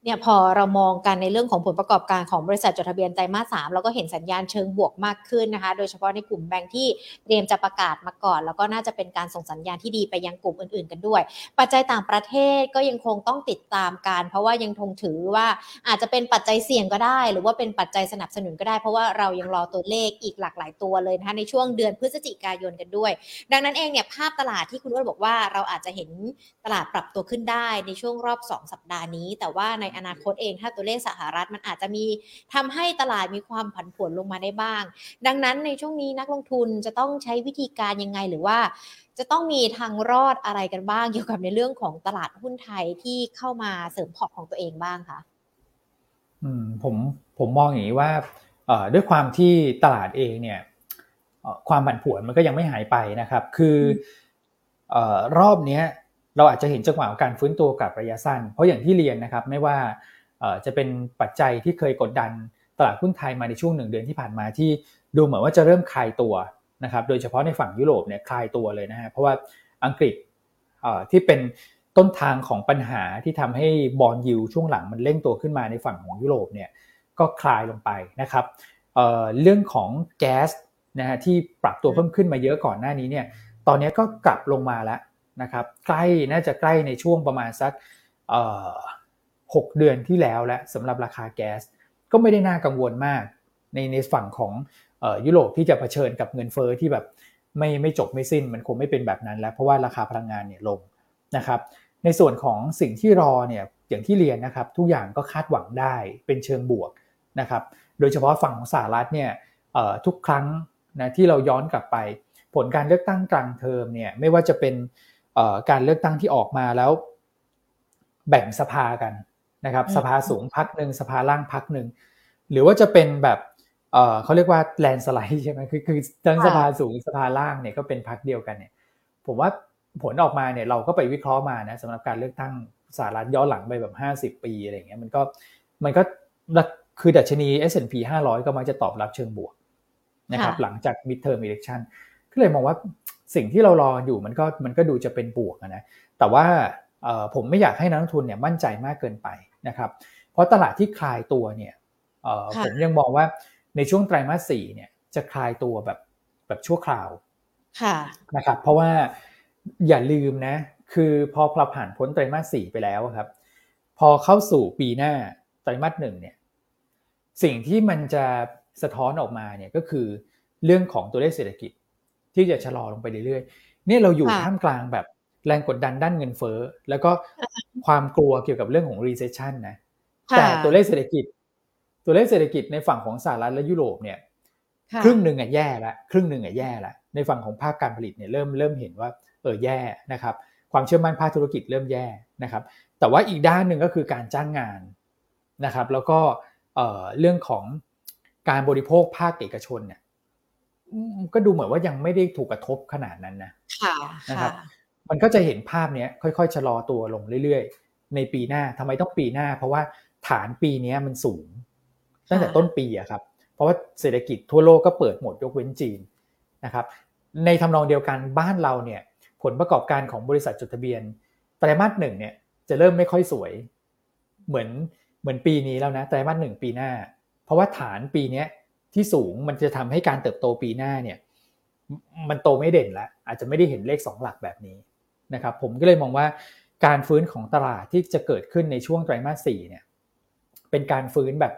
เนี่ยพอเรามองกันในเรื่องของผลประกอบการของบริษัทจดทะเบียนไตรมาสสามเราก็เห็นสัญญาณเชิงบวกมากขึ้นนะคะโดยเฉพาะในกลุ่มแบงก์ที่เตรียมจะประกาศมาก่อนแล้วก็น่าจะเป็นการส่งสัญญาณที่ดีไปยังกลุ่มอื่นๆกันด้วยปัจจัยต่างประเทศก็ยังคงต้องติดตามกันเพราะว่ายังคงถือว่าอาจจะเป็นปัจจัยเสี่ยงก็ได้หรือว่าเป็นปัจจัยสนับสนุนก็ได้เพราะว่าเรายังรอตัวเลขอีกหลากหลายตัวเลยนะคะในช่วงเดือนพฤศจิกายนกันด้วยดังนั้นเองเนี่ยภาพตลาดที่คุณอ้วนบอกว่าเราอาจจะเห็นตลาดปรับตัวขึ้นได้ในช่วงรอบสองสัปดาห์นี้แต่ว่าในอนาคตเองถ้าตัวเลขสหรัฐมันอาจจะมีทำให้ตลาดมีความผันผวนลงมาได้บ้างดังนั้นในช่วงนี้นักลงทุนจะต้องใช้วิธีการยังไงหรือว่าจะต้องมีทางรอดอะไรกันบ้างเกี่ยวกับในเรื่องของตลาดหุ้นไทยที่เข้ามาเสริมพอร์ตของตัวเองบ้างคะอืมผมผมมองอย่างนี้ว่าเอ่อด้วยความที่ตลาดเองเนี่ยเอ่อความผันผวนมันก็ยังไม่หายไปนะครับคือเอ่อรอบเนี้ยเราอาจจะเห็นจังหวะของการฟื้นตัวกับระยะสั้นเพราะอย่างที่เรียนนะครับไม่ว่าจะเป็นปัจจัยที่เคยกดดันตลาดหุ้นไทยมาในช่วงหนึ่งเดือนที่ผ่านมาที่ดูเหมือนว่าจะเริ่มคลายตัวนะครับโดยเฉพาะในฝั่งยุโรปเนี่ยคลายตัวเลยนะฮะเพราะว่าอังกฤษที่เป็นต้นทางของปัญหาที่ทำให้บอนด์ยิลด์ช่วงหลังมันเร่งตัวขึ้นมาในฝั่งของยุโรปเนี่ยก็คลายลงไปนะครับเรื่องของแก๊สนะฮะที่ปรับตัวเพิ่มขึ้นมาเยอะก่อนหน้านี้เนี่ยตอนนี้ก็กลับลงมาแล้วนะครับใกล้น่าจะใกล้ในช่วงประมาณสักเอ่อหกเดือนที่แล้วแล้วสำหรับราคาแก๊สก็ไม่ได้น่ากังวลมากในในฝั่งของเอ่อยุโรปที่จะเผชิญกับเงินเฟ้อที่แบบไม่ไม่จบไม่สิ้นมันคงไม่เป็นแบบนั้นแล้วเพราะว่าราคาพลังงานเนี่ยลงนะครับในส่วนของสิ่งที่รอเนี่ย อย่างที่เรียนนะครับทุกอย่างก็คาดหวังได้เป็นเชิงบวกนะครับโดยเฉพาะฝั่งของสหรัฐเนี่ยทุกครั้งนะที่เราย้อนกลับไปผลการเลือกตั้งกลางเทอมเนี่ยไม่ว่าจะเป็นการเลือกตั้งที่ออกมาแล้วแบ่งสภากันนะครับสภาสูงพรรคนึงสภาล่างพรรคนึงหรือว่าจะเป็นแบบเอ่อเค้าเรียกว่าแลนสไลด์ใช่มั้ยคือคือทั้งสภาสูงสภาล่างเนี่ยก็เป็นพรรคเดียวกันเนี่ยผมว่าผลออกมาเนี่ยเราก็ไปวิเคราะห์มานะสำหรับการเลือกตั้งสหรัฐย้อนหลังไปแบบห้าสิบปีอะไรอย่างเงี้ยมันก็มันก็คือดัชนี เอส แอนด์ พี ห้าร้อยก็มักจะตอบรับเชิงบวกนะครับหลังจาก Midterm Election ก็เลยมองว่าสิ่งที่เรารออยู่มันก็มันก็ดูจะเป็นบวกนะแต่ว่าเอ่อผมไม่อยากให้นักลงทุนเนี่ยมั่นใจมากเกินไปนะครับเพราะตลาดที่คลายตัวเนี่ยเอ่อผมยังมองว่าในช่วงไตรมาสสี่เนี่ยจะคลายตัวแบบแบบชั่วคราวค่ะนะครับเพราะว่าอย่าลืมนะคือพอผ่านพ้นไตรมาสสี่ไปแล้วครับพอเข้าสู่ปีหน้าไตรมาสหนึ่งเนี่ยสิ่งที่มันจะสะท้อนออกมาเนี่ยก็คือเรื่องของตัวเลขเศรษฐกิจที่จะชะลอลงไปเรื่อยๆเนี่ยเราอยู่ท่ามกลางแบบแรงกดดันด้านเงินเฟ้อแล้วก็ความกลัวเกี่ยวกับเรื่องของ recession นะแต่ตัวเลขเศรษฐกิจตัวเลขเศรษฐกิจในฝั่งของสหรัฐและยุโรปเนี่ยครึ่งนึงอ่ะแย่ละครึ่งนึงอ่ะแย่ละในฝั่งของภาคการผลิตเนี่ยเริ่มเริ่มเห็นว่าเออแย่นะครับความเชื่อมั่นภาคธุรกิจเริ่มแย่นะครับแต่ว่าอีกด้านนึงก็คือการจ้างงานนะครับแล้วก็เอ่อเรื่องของการบริโภคภาคเอกชนเนี่ยก็ดูเหมือนว่ายังไม่ได้ถูกกระทบขนาดนั้นนะนะครับมันก็จะเห็นภาพเนี้ยค่อยๆชะลอตัวลงเรื่อยๆในปีหน้าทำไมต้องปีหน้าเพราะว่าฐานปีนี้มันสูงตั้งแต่ต้นปีอะครับเพราะว่าเศรษฐกิจทั่วโลกก็เปิดหมดยกเว้นจีนนะครับในทำนองเดียวกันบ้านเราเนี่ยผลประกอบการของบริษัทจดทะเบียนไตรมาสหนึ่งเนี่ยจะเริ่มไม่ค่อยสวยเหมือนเหมือนปีนี้แล้วนะไตรมาสหนึ่งปีหน้าเพราะว่าฐานปีนี้ที่สูงมันจะทำให้การเติบโตปีหน้าเนี่ยมันโตไม่เด่นแล้วอาจจะไม่ได้เห็นเลขสองหลักแบบนี้นะครับผมก็เลยมองว่าการฟื้นของตลาดที่จะเกิดขึ้นในช่วงไตรมาสสี่เนี่ยเป็นการฟื้นแบบ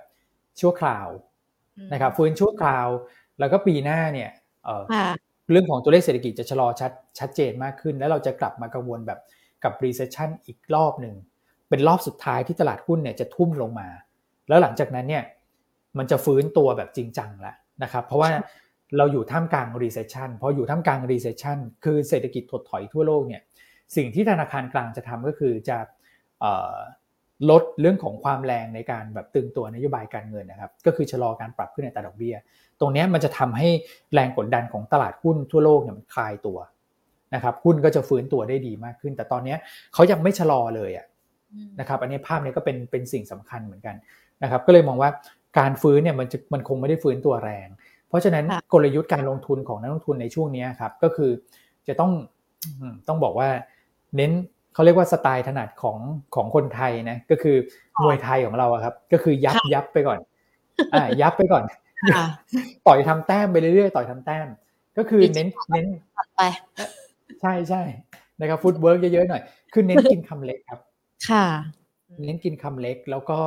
ชั่วคราวนะครับฟื้นชั่วคราวแล้วก็ปีหน้าเนี่ยเอ่อเรื่องของตัวเลขเศรษฐกิจจะชะลอชัดชัดเจนมากขึ้นแล้วเราจะกลับมากังวลแบบกับ recession อีกรอบนึงเป็นรอบสุดท้ายที่ตลาดหุ้นเนี่ยจะทุ่มลงมาแล้วหลังจากนั้นเนี่ยมันจะฟื้นตัวแบบจริงจังแล้วนะครับเพราะว่าเราอยู่ท่ามกลาง recession พออยู่ท่ามกลาง recession คือเศรษฐกิจถดถอยทั่วโลกเนี่ยสิ่งที่ธนาคารกลางจะทำก็คือจะลดเรื่องของความแรงในการแบบตึงตัวนโยบายการเงินนะครับก็คือชะลอการปรับขึ้นอัตราดอกเบี้ยตรงนี้มันจะทำให้แรงกดดันของตลาดหุ้นทั่วโลกเนี่ยมันคลายตัวนะครับหุ้นก็จะฟื้นตัวได้ดีมากขึ้นแต่ตอนนี้เขายังไม่ชะลอเลยอ่ะนะครับอันนี้ภาพนี้ก็เป็นเป็นสิ่งสำคัญเหมือนกันนะครับก็เลยมองว่าการฟื้นเนี่ยมันจะมันคงไม่ได้ฟื้นตัวแรงเพราะฉะนั้นกลยุทธ์การลงทุนของนักลงทุนในช่วงนี้ครับก็คือจะต้องต้องบอกว่าเน้นเขาเรียกว่าสไตล์ถนัดของของคนไทยนะก็คือมวยไทยของเราครับก็คือยับยับไปก่อนอ่ายับไปก่อนต่อยทำแต้มไปเรื่อยๆต่อยทำแต้มก็คือเน้นเน้นไปใช่ใช่นะครับฟุตเวิร์กเยอะๆหน่อยคือเน้นกินคำเล็กครับค่ะเน้นกินคำเล็กแล้วก็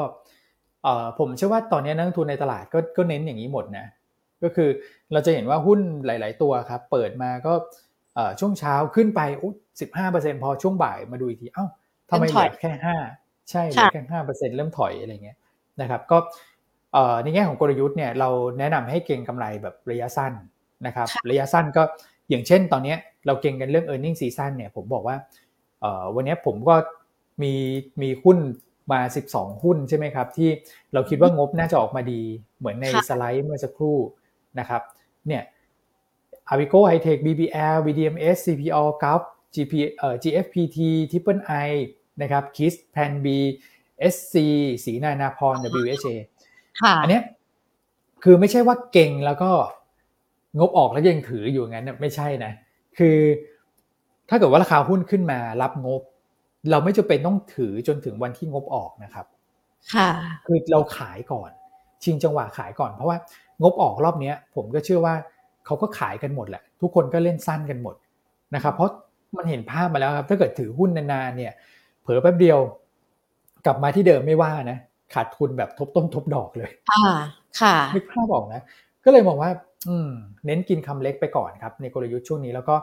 เอ่อผมเชื่อว่าตอนนี้นักลงทุนในตลาดก็ก็เน้นอย่างนี้หมดนะก็คือเราจะเห็นว่าหุ้นหลายๆตัวครับเปิดมาก็เอ่อช่วงเช้าขึ้นไปอุ๊ย สิบห้าเปอร์เซ็นต์ พอช่วงบ่ายมาดูอีกทีเอ้าทำไมเหลือแค่ห้าใช่เหลือแค่ ห้าเปอร์เซ็นต์ เริ่มถอยอะไรเงี้ยนะครับก็เอ่อในแง่ของกลยุทธ์เนี่ยเราแนะนำให้เก็งกำไรแบบระยะสั้นนะครับระยะสั้นก็อย่างเช่นตอนนี้เราเก็งกันเรื่อง earning season เนี่ยผมบอกว่าเอ่อวันนี้ผมก็มีมีหุ้นมาสิบสองหุ้นใช่ไหมครับที่เราคิดว่างบน่าจะออกมาดีเหมือนในสไลด์เมื่อสักครู่นะครับเนี่ยAvico Hightech บี บี แอล บี ดี เอ็ม เอส ซี พี อาร์ Gulf จี พี เอ่อ จี เอฟ พี ที Triple I นะครับ Kiss Plan B เอส ซี ศรีนานาพร ดับเบิลยู เอช เอ ค่ะอันเนี้ยคือไม่ใช่ว่าเก่งแล้วก็งบออกแล้วยังถืออยู่งั้นไม่ใช่นะคือถ้าเกิดว่าราคาหุ้นขึ้นมารับงบเราไม่จำเป็นต้องถือจนถึงวันที่งบออกนะครับค่ะคือเราขายก่อนชิงจังหวะขายก่อนเพราะว่างบออกรอบเนี้ยผมก็เชื่อว่าเขาก็ขายกันหมดแหละทุกคนก็เล่นสั้นกันหมดนะครับเพราะมันเห็นภาพมาแล้วครับถ้าเกิดถือหุ้นนานๆเนี่ยเผลอแป๊บเดียวกลับมาที่เดิมไม่ว่านะขาดทุนแบบทบต้นทบดอกเลยอ่าค่ะนึกภาพออกนะก็เลยมองว่าอืมเน้นกินคำเล็กไปก่อนครับในกลยุทธ์ช่วงนี้แล้วก็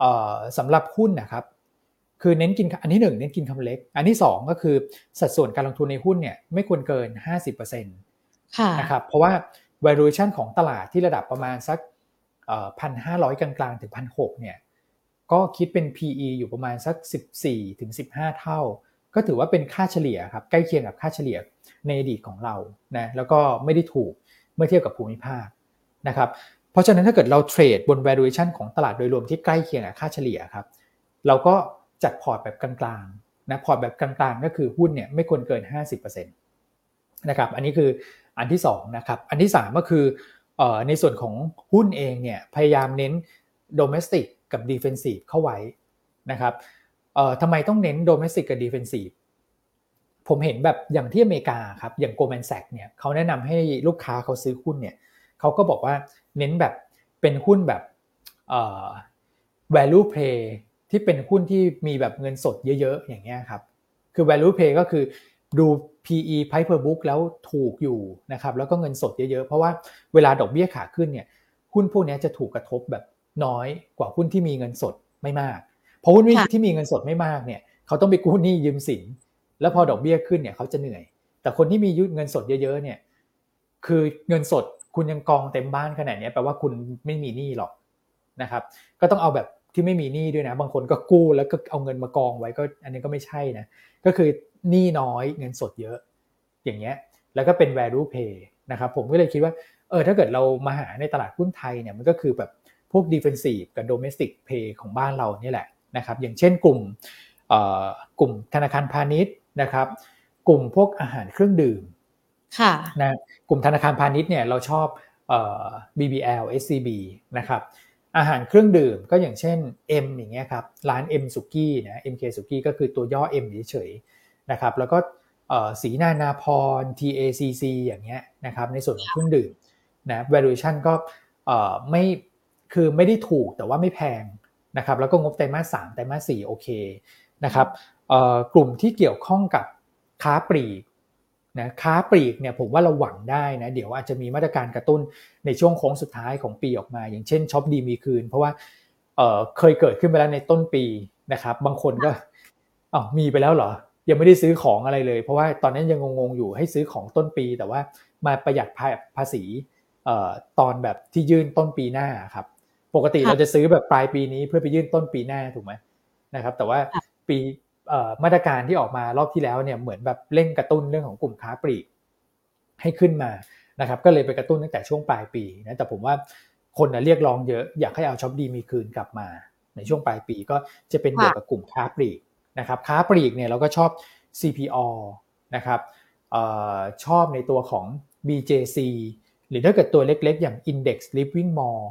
เอ่อสำหรับหุ้นนะครับ คือเน้นกินอันที่หนึ่งเน้นกินคำเล็กอันที่สองก็คือสัดส่วนการลงทุนในหุ้นเนี่ยไม่ควรเกิน ห้าสิบเปอร์เซ็นต์ ค่ะนะครับเพราะว่า valuation ของตลาดที่ระดับประมาณสักเอ่อ หนึ่งพันห้าร้อย กลางๆถึง หนึ่งพันหกร้อย เนี่ยก็คิดเป็น พี อี อยู่ประมาณสักสิบสี่ถึงสิบห้าเท่าก็ถือว่าเป็นค่าเฉลี่ยครับใกล้เคียงกับค่าเฉลี่ยในอดีตของเรานะแล้วก็ไม่ได้ถูกเมื่อเทียบกับภูมิภาคนะครับเพราะฉะนั้นถ้าเกิดเราเทรดบน valuation ของตลาดโดยรวมที่ใกล้เคียงกับค่าเฉลี่ยครับเราก็จัดพอร์ตแบบกลางๆนะพอร์ตแบบกลางๆก็คือหุ้นเนี่ยไม่ควรเกิน ห้าสิบเปอร์เซ็นต์ นะครับอันนี้คืออันที่สองนะครับอันที่สามก็คือเอ่อในส่วนของหุ้นเองเนี่ยพยายามเน้น domestic กับ defensive เข้าไว้นะครับเอ่อทำไมต้องเน้น domestic กับ defensive ผมเห็นแบบอย่างที่อเมริกาครับอย่าง Goldman Sachs เนี่ยเขาแนะนำให้ลูกค้าเขาซื้อหุ้นเนี่ยเขาก็บอกว่าเน้นแบบเป็นหุ้นแบบเอ่อ value playที่เป็นหุ้นที่มีแบบเงินสดเยอะๆอย่างเงี้ยครับคือ value play ก็คือดู พี อี price per book แล้วถูกอยู่นะครับแล้วก็เงินสดเยอะๆเพราะว่าเวลาดอกเบี้ยขาขึ้นเนี่ยหุ้นพวกนี้จะถูกกระทบแบบน้อยกว่าหุ้นที่มีเงินสดไม่มากเพราะหุ้นที่มีเงินสดไม่มากเนี่ยเขาต้องไปกู้หนี้ยืมสินแล้วพอดอกเบี้ยขึ้นเนี่ยเขาจะเหนื่อยแต่คนที่มีเงินสดเยอะๆเนี่ยคือเงินสดคุณยังกองเต็มบ้านขนาดนี้แปลว่าคุณไม่มีหนี้หรอกนะครับก็ต้องเอาแบบที่ไม่มีหนี้ด้วยนะบางคนก็กู้แล้วก็เอาเงินมากองไว้ก็อันนี้ก็ไม่ใช่นะก็คือหนี้น้อยเงินสดเยอะอย่างเงี้ยแล้วก็เป็น value play นะครับผมก็เลยคิดว่าเออถ้าเกิดเรามาหาในตลาดหุ้นไทยเนี่ยมันก็คือแบบพวก defensive กับ domestic play ของบ้านเรานี่แหละนะครับอย่างเช่นกลุ่มเอ่อกลุ่มธนาคารพาณิชย์นะครับกลุ่มพวกอาหารเครื่องดื่มค่ะนะกลุ่มธนาคารพาณิชย์เนี่ยเราชอบเอ่อ บี บี แอล เอส ซี บี นะครับอาหารเครื่องดื่มก็อย่างเช่น M อย่างเงี้ยครับร้าน M สุกี้นะ เอ็ม เค สุกี้ก็คือตัวย่อ M เฉยๆนะครับแล้วก็สีนานาพร ที เอ ซี ซี อย่างเงี้ยนะครับในส่วนของเครื่องดื่มนะ valuation ก็ไม่คือไม่ได้ถูกแต่ว่าไม่แพงนะครับแล้วก็งบไตรมาสสามไตรมาสสี่โอเคนะครับกลุ่มที่เกี่ยวข้องกับค้าปลีกนะค้าปลีกเนี่ยผมว่าเราหวังได้นะเดี๋ยวอาจจะมีมาตรการกระตุ้นในช่วงโค้งสุดท้ายของปีออกมาอย่างเช่นช็อปดีมีคืนเพราะว่าเอ่อเคยเกิดขึ้นไปแล้วในต้นปีนะครับบางคนก็อ้าวมีไปแล้วเหรอยังไม่ได้ซื้อของอะไรเลยเพราะว่าตอนนั้นยังงงๆอยู่ให้ซื้อของต้นปีแต่ว่ามาประหยัดภาษีเอ่อตอนแบบที่ยื่นต้นปีหน้าครับปกติเราจะซื้อแบบปลายปีนี้เพื่อไปยื่นต้นปีหน้าถูกมั้ยนะครับแต่ว่าปีมาตรการที่ออกมารอบที่แล้วเนี่ยเหมือนแบบเร่งกระตุ้นเรื่องของกลุ่มค้าปลีกให้ขึ้นมานะครับก็เลยไปกระตุ้นตั้งแต่ช่วงปลายปีนะแต่ผมว่าคนเรียกร้องเยอะอยากให้เอาช็อปดีมีคืนกลับมาในช่วงปลายปีก็จะเป็นเกี่ยวกับกลุ่มค้าปลีกนะครับค้าปลีกเนี่ยเราก็ชอบ ซี พี อาร์ นะครับเอ่อชอบในตัวของ บี เจ ซี หรือถ้าเกิดตัวเล็กๆอย่าง Index Living Mall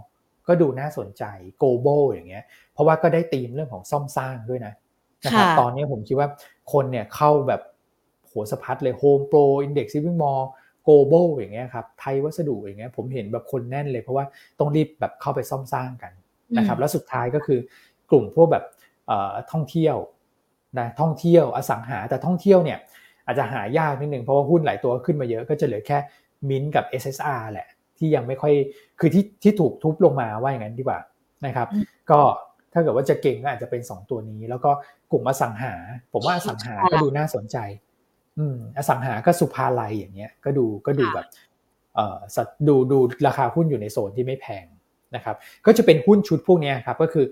ก็ดูน่าสนใจ Global อย่างเงี้ยเพราะว่าก็ได้ธีมเรื่องของซ่อมสร้างด้วยนะนะครับตอนนี้ผมคิดว่าคนเนี่ยเข้าแบบโหสะพัดเลย Home Pro Index Living Mall Global อย่างเงี้ยครับไทยวัสดุอย่างเงี้ยผมเห็นแบบคนแน่นเลยเพราะว่าต้องรีบแบบเข้าไปซ่อมสร้างกันนะครับแล้วสุดท้ายก็คือกลุ่มพวกแบบเอ่อท่องเที่ยวนะท่องเที่ยวอสังหาแต่ท่องเที่ยวเนี่ยอาจจะหายากนิดนึงเพราะว่าหุ้นหลายตัวขึ้นมาเยอะก็จะเหลือแค่ Mint กับ เอส เอส อาร์ แหละที่ยังไม่ค่อยคือที่ที่ถูกทุบลงมาว่าอย่างนั้นดีกว่านะครับก็ถ้าเกิดว่าจะเก่งก็อาจจะเป็นสองตัวนี้แล้วก็กลุ่มอสังหาผมว่าอสังหาก็ดูน่าสนใจอืมอสังหาก็สุภาลัยอย่างเงี้ยก็ดูก็ดูแบบเอ่อดูดูราคาหุ้นอยู่ในโซนที่ไม่แพงนะครับก็จะเป็นหุ้นชุดพวกเนี้ยครับก็คือ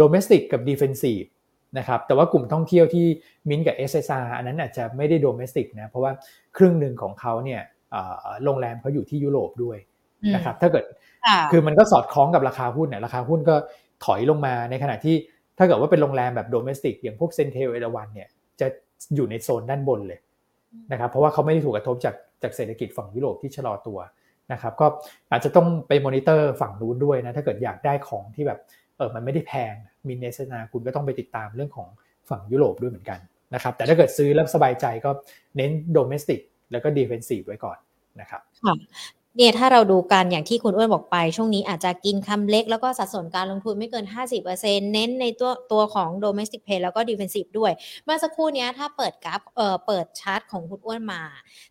domestic กับ defensive นะครับแต่ว่ากลุ่มท่องเที่ยวที่มิ้นกับ เอส เอส อาร์ อันนั้นอาจจะไม่ได้ domestic นะเพราะว่าครึ่งนึงของเขาเนี่ยเอ่อโรงแรมเขาอยู่ที่ยุโรปด้วยนะครับถ้าเกิดคือมันก็สอดคล้องกับราคาหุ้นเนี่ยราคาหุ้นก็ถอยลงมาในขณะที่ถ้าเกิดว่าเป็นโรงแรมแบบโดเมสติกอย่างพวกเซนเทลเอราวัณเนี่ยจะอยู่ในโซนด้านบนเลยนะครับเพราะว่าเขาไม่ได้ถูกกระทบจากจากเศรษฐกิจฝั่งยุโรปที่ชะลอตัวนะครับก็อาจจะต้องไปมอนิเตอร์ฝั่งนู้นด้วยนะถ้าเกิดอยากได้ของที่แบบเออมันไม่ได้แพงมีเนสนาคุณก็ต้องไปติดตามเรื่องของฝั่งยุโรปด้วยเหมือนกันนะครับแต่ถ้าเกิดซื้อแล้วสบายใจก็เน้นโดเมสติกแล้วก็ดีเฟนซีฟไว้ก่อนนะครับเนี่ยถ้าเราดูกันอย่างที่คุณอ้วนบอกไปช่วงนี้อาจจะกินคำเล็กแล้วก็สัดส่วนการลงทุนไม่เกิน ห้าสิบเปอร์เซ็นต์ เน้นในตัวตัวของ domestic play แล้วก็ defensive ด้วยเมื่อสักครู่เนี้ยถ้าเปิดกราฟเอ่อเปิดชาร์ตของคุณอ้วนมา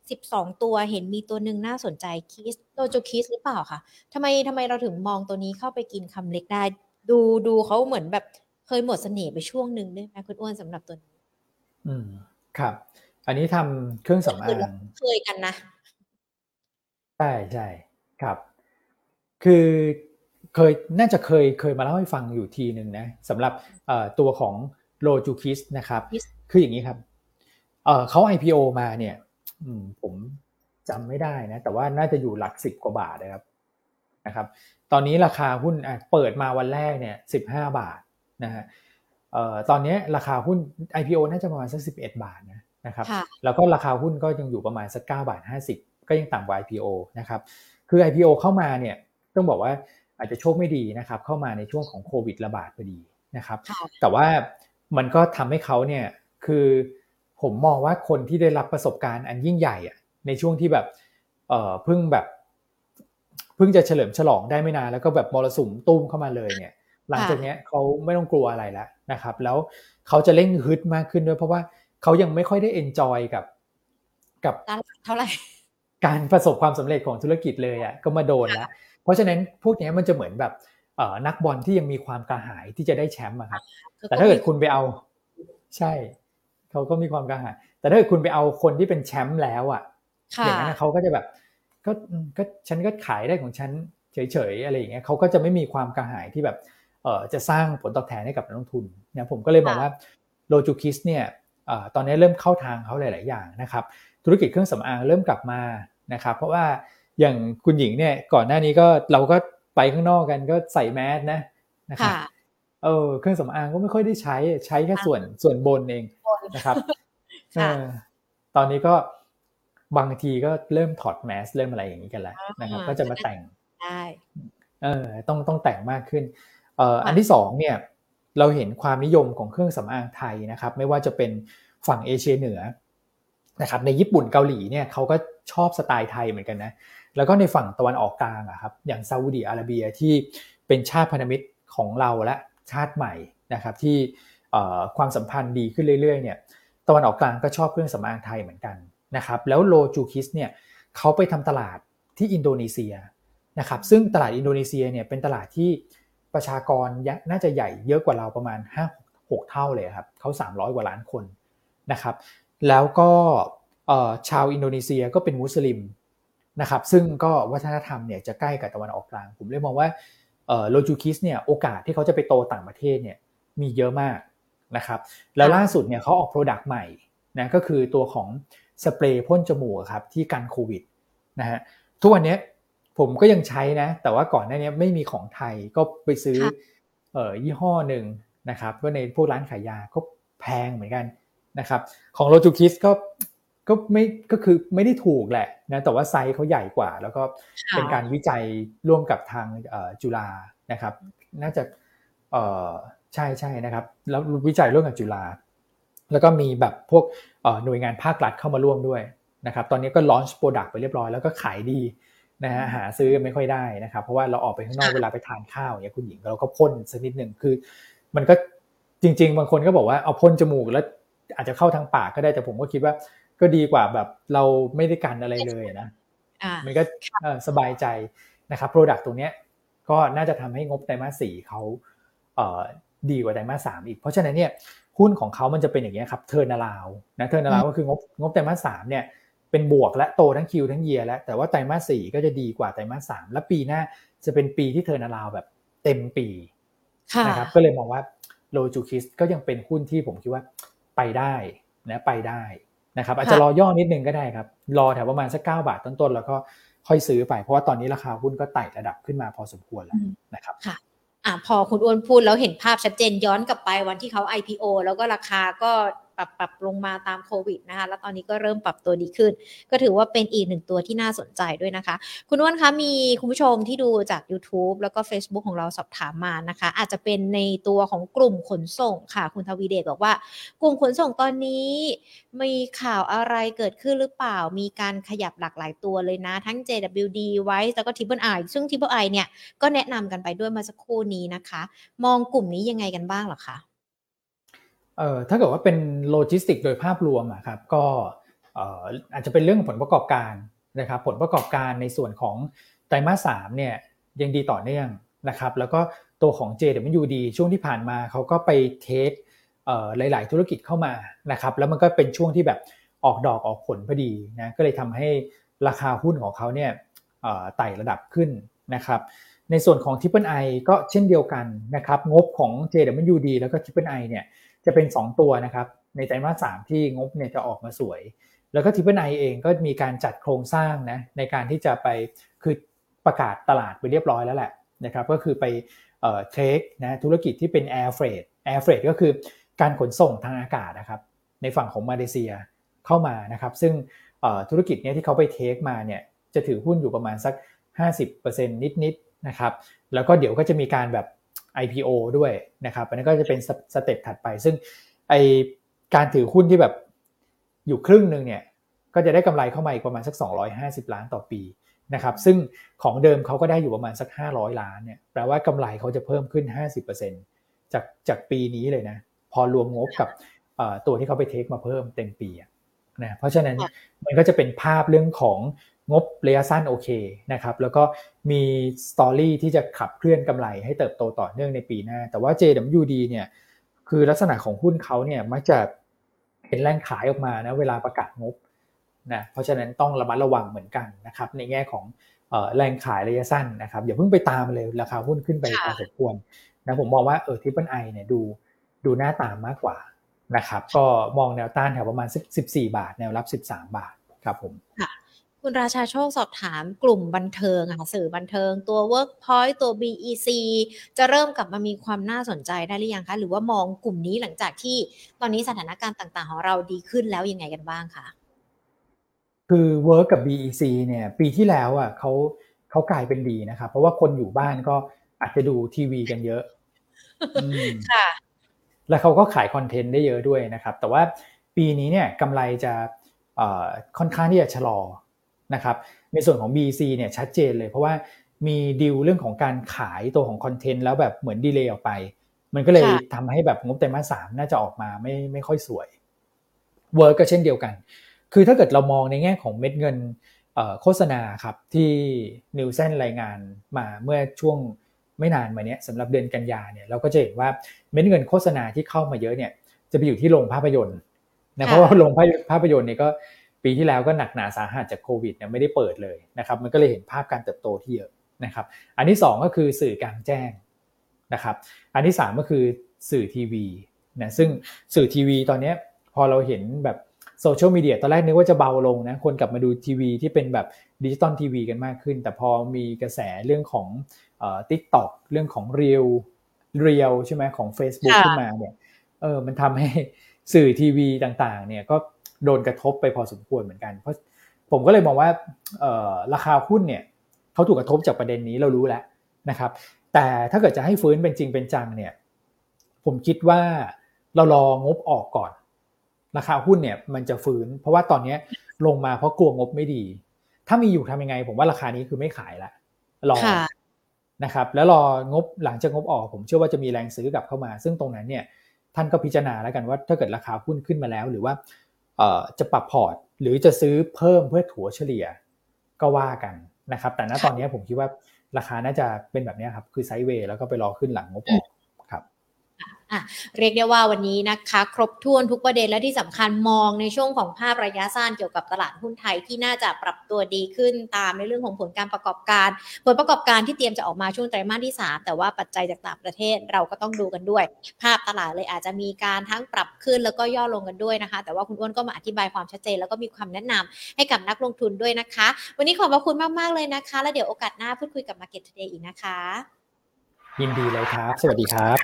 สิบสองตัวเห็นมีตัวนึงน่าสนใจคิสโดโจคิสหรือเปล่าคะทำไมทำไมเราถึงมองตัวนี้เข้าไปกินคำเล็กได้ดูดูเขาเหมือนแบบ เคยหมดเสน่ห์ไปช่วงนึงด้วยมั้ยคุณอ้วนสำหรับตัวนี้อืมครับอันนี้ทำเครื่องสำอางเคยกันนะใช่ใช่ครับคือเคยน่าจะเคยเคยมาเล่าให้ฟังอยู่ทีนึงนะสำหรับตัวของโลจูคิสนะครับคืออย่างนี้ครับเขา ไอ พี โอ มาเนี่ยผมจำไม่ได้นะแต่ว่าน่าจะอยู่หลักสิบกว่าบาทนะครับนะครับตอนนี้ราคาหุ้นเปิดมาวันแรกเนี่ยสิบห้าบาทนะฮะตอนนี้ราคาหุ้น ไอ พี โอ น่าจะประมาณสักสิบเอ็ดบาทนะนะครับแล้วก็ราคาหุ้นก็ยังอยู่ประมาณสักเก้าบาทห้าสิบก็ยังต่ำกว่า ไอ พี โอ นะครับคือ ไอ พี โอ เข้ามาเนี่ยต้องบอกว่าอาจจะโชคไม่ดีนะครับเข้ามาในช่วงของโควิดระบาดพอดีนะครับแต่ว่ามันก็ทำให้เขาเนี่ยคือผมมองว่าคนที่ได้รับประสบการณ์อันยิ่งใหญ่อ่ะในช่วงที่แบบเอ่อเพิ่งแบบเพิ่งจะเฉลิมฉลองได้ไม่นานแล้วก็แบบมรสุมตุ้มเข้ามาเลยเนี่ยหลังจากเนี้ยเขาไม่ต้องกลัวอะไรแล้วนะครับแล้วเขาจะเร่งฮึดมากขึ้นด้วยเพราะว่าเขายังไม่ค่อยได้เอนจอยกับกับเท่าไหร่การประสบความสำเร็จของธุรกิจเลยอ่ะก็มาโดนแล้วเพราะฉะนั้นพวกนี้มันจะเหมือนแบบเอ่อนักบอลที่ยังมีความกระหายที่จะได้แชมป์อ่ะครับแต่ถ้าเกิดคุณไปเอาใช่เขาก็มีความกระหายแต่ถ้าเกิดคุณไปเอาคนที่เป็นแชมป์แล้วอ่ะอย่างนั้นเขาก็จะแบบก็ก็ฉันก็ขายได้ของฉันเฉยๆอะไรอย่างเงี้ยเขาก็จะไม่มีความกระหายที่แบบเอ่อจะสร้างผลตอบแทนให้กับนักลงทุนนะผมก็เลยมองว่าโลจูคิสเนี่ยเอ่อตอนนี้เริ่มเข้าทางเขาหลายๆอย่างนะครับธุรกิจเครื่องสำอางเริ่มกลับมานะครับเพราะว่าอย่างคุณหญิงเนี่ยก่อนหน้านี้ก็เราก็ไปข้างนอกกันก็ใส่แมสนะนะครับเออเครื่องสำอางก็ไม่ค่อยได้ใช้ใช้แค่ส่วนส่วนบนเองนะครับเออตอนนี้ก็บางทีก็เริ่มถอดแมสเริ่มอะไรอย่างนี้กันแล้วนะครับก็จะมาแต่งได้เออต้องต้องแต่งมากขึ้นเอ่ออันที่สองเนี่ยเราเห็นความนิยมของเครื่องสำอางไทยนะครับไม่ว่าจะเป็นฝั่งเอเชียเหนือนะครับในญี่ปุ่นเกาหลีเนี่ยเขาก็ชอบสไตล์ไทยเหมือนกันนะแล้วก็ในฝั่งตะวันออกกลางอะครับอย่างซาอุดิอาระเบียที่เป็นชาติพันธมิตรของเราและชาติใหม่นะครับที่ความสัมพันธ์ดีขึ้นเรื่อยๆเนี่ยตะวันออกกลางก็ชอบเครื่องสำอางไทยเหมือนกันนะครับแล้วโลจูคิสเนี่ยเขาไปทำตลาดที่อินโดนีเซียนะครับซึ่งตลาดอินโดนีเซียเนี่ยเป็นตลาดที่ประชากรน่าจะใหญ่เยอะกว่าเราประมาณห้าหกเท่าเลยครับเขาสามร้อยกว่าล้านคนนะครับแล้วก็ชาวอินโดนีเซียก็เป็นมุสลิมนะครับซึ่งก็วัฒนธรรมเนี่ยจะใกล้กับตะวันออกกลางผมเลยมองว่าโลจูคิสเนี่ยโอกาสที่เขาจะไปโตต่างประเทศเนี่ยมีเยอะมากนะครับแล้วล่าสุดเนี่ยเขาออกโปรดักต์ใหม่นะก็คือตัวของสเปรย์พ่นจมูกครับที่กันโควิดนะฮะทุกวันนี้ผมก็ยังใช้นะแต่ว่าก่อนหน้านี้ไม่มีของไทยก็ไปซื้อเอ่อยี่ห้อหนึ่งนะครับก็ในพวกร้านขายยาก็แพงเหมือนกันนะครับของโลจูคิสก็ก็ไม่ก็คือไม่ได้ถูกแหละนะแต่ว่าไซส์เขาใหญ่กว่าแล้วก็เป็นการวิจัยร่วมกับทางจุฬานะครับน่าจะเอ่อใช่ๆนะครับแล้ววิจัยร่วมกับจุฬาแล้วก็มีแบบพวกหน่วยงานภาครัฐเข้ามาร่วมด้วยนะครับตอนนี้ก็ลอนช์โปรดักต์ไปเรียบร้อยแล้วก็ขายดีนะฮะหาซื้อไม่ค่อยได้นะครับเพราะว่าเราออกไปข้างนอกเวลาไปทานข้าวเนี่ยคุณหญิงเราก็พ่นสักนิดนึงคือมันก็จริงๆบางคนก็บอกว่าเอาพ่นจมูกแล้วอาจจะเข้าทางปากก็ได้แต่ผมก็คิดว่าก็ดีกว่าแบบเราไม่ได้กันอะไรเลยนะมันก็สบายใจนะครับโปรดักต์ตรงเนี้ยก็น่าจะทำให้งบไตรมาสสี่เขาดีกว่าไตรมาสสามอีกเพราะฉะนั้นเนี่ยหุ้นของเขามันจะเป็นอย่างเงี้ยครับเทิร์นอราวด์นะเทิร์นอราวด์ก็คืองบงบไตรมาสสามเนี่ยเป็นบวกและโตทั้งคิวทั้งเยียร์แล้วแต่ว่าไตรมาสสี่ก็จะดีกว่าไตรมาสสามและปีหน้าจะเป็นปีที่เทิร์นอราวด์แบบเต็มปีนะครับก็เลยมองว่าโลจูคิสก็ยังเป็นหุ้นที่ผมคิดว่าไปได้นะไปได้นะครับอาจจะรอย่อนิดนึงก็ได้ครับรอแถวประมาณสักเก้าบาทต้นๆแล้วก็ค่อยซื้อไปเพราะว่าตอนนี้ราคาหุ้นก็ไต่ระดับขึ้นมาพอสมควรแล้วนะครับค่ะอ่ะพอคุณอ้วนพูดแล้วเห็นภาพชัดเจนย้อนกลับไปวันที่เขา ไอ พี โอ แล้วก็ราคาก็ปรับปรับลงมาตามโควิดนะคะแล้วตอนนี้ก็เริ่มปรับตัวดีขึ้นก็ถือว่าเป็นอีกหนึ่งตัวที่น่าสนใจด้วยนะคะคุณอ้วนคะมีคุณผู้ชมที่ดูจาก YouTube แล้วก็ Facebook ของเราสอบถามมานะคะอาจจะเป็นในตัวของกลุ่มขนส่งค่ะคุณทวีเดชบอกว่ากลุ่มขนส่งตอนนี้มีข่าวอะไรเกิดขึ้นหรือเปล่ามีการขยับหลากหลายตัวเลยนะทั้ง เจ ดับเบิลยู ดี Wise แล้วก็ Triple R ซึ่ง Triple R เนี่ยก็แนะนำกันไปด้วยมาสักครู่นี้นะคะมองกลุ่มนี้ยังไงกันบ้างหรอคะเอ่อถ้าเกิดว่าเป็นโลจิสติกโดยภาพรวมอะครับก็เอ่ออาจจะเป็นเรื่องผลประกอบการนะครับผลประกอบการในส่วนของไตรมาสสามเนี่ยยังดีต่อเนื่องนะครับแล้วก็โต ตัวของ เจ ดับเบิลยู ดี ช่วงที่ผ่านมาเขาก็ไปเทคหลายๆธุรกิจเข้ามานะครับแล้วมันก็เป็นช่วงที่แบบออกดอกออกผลพอดีนะก็เลยทำให้ราคาหุ้นของเขาเนี่ยไต่ระดับขึ้นนะครับในส่วนของ Triple I ก็เช่นเดียวกันนะครับงบของ เจ ดับเบิลยู ดี แล้วก็ Triple I เนี่ยจะเป็นสองตัวนะครับในไตรมาสสามที่งบเนี่ยจะออกมาสวยแล้วก็ Triple I เองก็มีการจัดโครงสร้างนะในการที่จะไปคือประกาศตลาดไปเรียบร้อยแล้วแหละนะครับก็คือไปเอ่อเทคนะธุรกิจที่เป็น Air Freight Air Freight ก็คือการขนส่งทางอากาศนะครับในฝั่งของมาเลเซียเข้ามานะครับซึ่งธุรกิจเนี้ยที่เขาไปเทคมาเนี่ยจะถือหุ้นอยู่ประมาณสัก ห้าสิบเปอร์เซ็นต์ นิดๆนะครับแล้วก็เดี๋ยวก็จะมีการแบบ ไอ พี โอ ด้วยนะครับอันนี้ก็จะเป็นสเต็ปถัดไปซึ่งไอการถือหุ้นที่แบบอยู่ครึ่งนึงเนี่ยก็จะได้กำไรเข้ามาอีกประมาณสักสองร้อยห้าสิบล้านต่อปีนะครับซึ่งของเดิมเขาก็ได้อยู่ประมาณสักห้าร้อยล้านเนี่ยแปลว่ากำไรเขาจะเพิ่มขึ้น ห้าสิบเปอร์เซ็นต์ จากจากปีนี้เลยนะพอรวมงบกับตัวที่เขาไปเทคมาเพิ่มเต็มปีนะเพราะฉะนั้นมันก็จะเป็นภาพเรื่องของงบระยะสั้นโอเคนะครับแล้วก็มีสตอรี่ที่จะขับเคลื่อนกำไรให้เติบโตต่อเนื่องในปีหน้าแต่ว่า เจ ดับเบิลยู ดี เนี่ยคือลักษณะของหุ้นเขาเนี่ยมักจะเห็นแรงขายออกมานะเวลาประกาศงบนะเพราะฉะนั้นต้องระมัดระวังเหมือนกันนะครับในแง่ของเอ่อแรงขายระยะสั้นนะครับอย่าเพิ่งไปตามเลยราคาหุ้นขึ้นไปพอสมควรนะผมมองว่าเออ Triple I เนี่ยดูดูหน้าตามมากกว่านะครับก็มองแนวต้านแถวประมาณสิบสี่บาทแนวรับสิบสามบาทครับผมค่ะคุณราชาโชคสอบถามกลุ่มบันเทิงค่ะสื่อบันเทิงตัว Workpoint ตัว บี อี ซี จะเริ่มกลับมามีความน่าสนใจได้หรือยังคะหรือว่ามองกลุ่มนี้หลังจากที่ตอนนี้สถานการณ์ต่างๆของเราดีขึ้นแล้วยังไงกันบ้างคะคือ Work กับ บี อี ซี เนี่ยปีที่แล้วอ่ะเขาเขากลายเป็นดีนะครับเพราะว่าคนอยู่บ้านก็อาจจะดูทีวีกันเยอะค่ะแล้วเขาก็ขายคอนเทนต์ได้เยอะด้วยนะครับแต่ว่าปีนี้เนี่ยกำไรจะเอ่อค่อนข้างที่จะชะลอนะครับในส่วนของ บี อี ซี เนี่ยชัดเจนเลยเพราะว่ามีดีลเรื่องของการขายตัวของคอนเทนต์แล้วแบบเหมือนดีเลย์ออกไปมันก็เลยทำให้แบบงบไตรมาสสามน่าจะออกมาไม่ไม่ค่อยสวย Work ก็เช่นเดียวกันคือถ้าเกิดเรามองในแง่ของเม็ดเงินโฆษณาครับที่นิวเซนรายงานมาเมื่อช่วงไม่นานมาเนี้ยสำหรับเดือนกันยาเนี่ยเราก็จะเห็นว่าเม็ดเงินโฆษณาที่เข้ามาเยอะเนี่ยจะไปอยู่ที่โรงภาพยนตร์นะเพราะว่าโรงภาพยนตร์เนี่ยก็ปีที่แล้วก็หนักหนาสาหัสจากโควิดเนี่ยไม่ได้เปิดเลยนะครับมันก็เลยเห็นภาพการเติบโตที่เยอะนะครับอันที่สองก็คือสื่อกลางแจ้งนะครับอันที่สามก็คือสื่อทีวีนะซึ่งสื่อทีวีตอนนี้พอเราเห็นแบบโซเชียลมีเดียตอนแรกนึกว่าจะเบาลงนะคนกลับมาดูทีวีที่เป็นแบบดิจิตอลทีวีกันมากขึ้นแต่พอมีกระแสเรื่องของเอ่อ TikTok เรื่องของเรียลเรียลใช่มั้ยของ Facebook ขึ้นมาเนี่ยเออมันทำให้สื่อทีวีต่างๆเนี่ยก็โดนกระทบไปพอสมควรเหมือนกันเพราะผมก็เลยมองว่าเอ่อราคาหุ้นเนี่ยเขาถูกกระทบจากประเด็นนี้เรารู้แล้วนะครับแต่ถ้าเกิดจะให้ฟื้นเป็นจริงเป็นจังเนี่ยผมคิดว่าเรารองบออกก่อนราคาหุ้นเนี่ยมันจะฟื้นเพราะว่าตอนนี้ลงมาเพราะกลัวงบไม่ดีถ้ามีอยู่ทำยังไงผมว่าราคานี้คือไม่ขายละรอนะครับแล้วรองบหลังจากงบออกผมเชื่อว่าจะมีแรงซื้อกลับเข้ามาซึ่งตรงนั้นเนี่ยท่านก็พิจารณาแล้วกันว่าถ้าเกิดราคาหุ้นขึ้นมาแล้วหรือว่าเอ่อจะปรับพอร์ตหรือจะซื้อเพิ่มเพื่อถัวเฉลี่ยก็ว่ากันนะครับแต่ณตอนนี้ผมคิดว่าราคาน่าจะเป็นแบบนี้ครับคือไซด์เวย์แล้วก็ไปรอขึ้นหลังงบออกอ่ะเรียกได้ว่าวันนี้นะคะครบถ้วนทุกประเด็นและที่สำคัญมองในช่วงของภาพระยะสั้นเกี่ยวกับตลาดหุ้นไทยที่น่าจะปรับตัวดีขึ้นตามในเรื่องของผลการประกอบการผลประกอบการที่เตรียมจะออกมาช่วงไตรมาสที่สามแต่ว่าปัจจัยจากต่างประเทศเราก็ต้องดูกันด้วยภาพตลาดเลยอาจจะมีการทั้งปรับขึ้นแล้วก็ย่อลงกันด้วยนะคะแต่ว่าคุณอ้วนก็มาอธิบายความชัดเจนแล้วก็มีความแนะนำให้กับนักลงทุนด้วยนะคะวันนี้ขอบพระคุณมากๆเลยนะคะแล้วเดี๋ยวโอกาสหน้าพูดคุยกับ Market Today อีกนะคะยินดีเลยครับสวัสดีครับ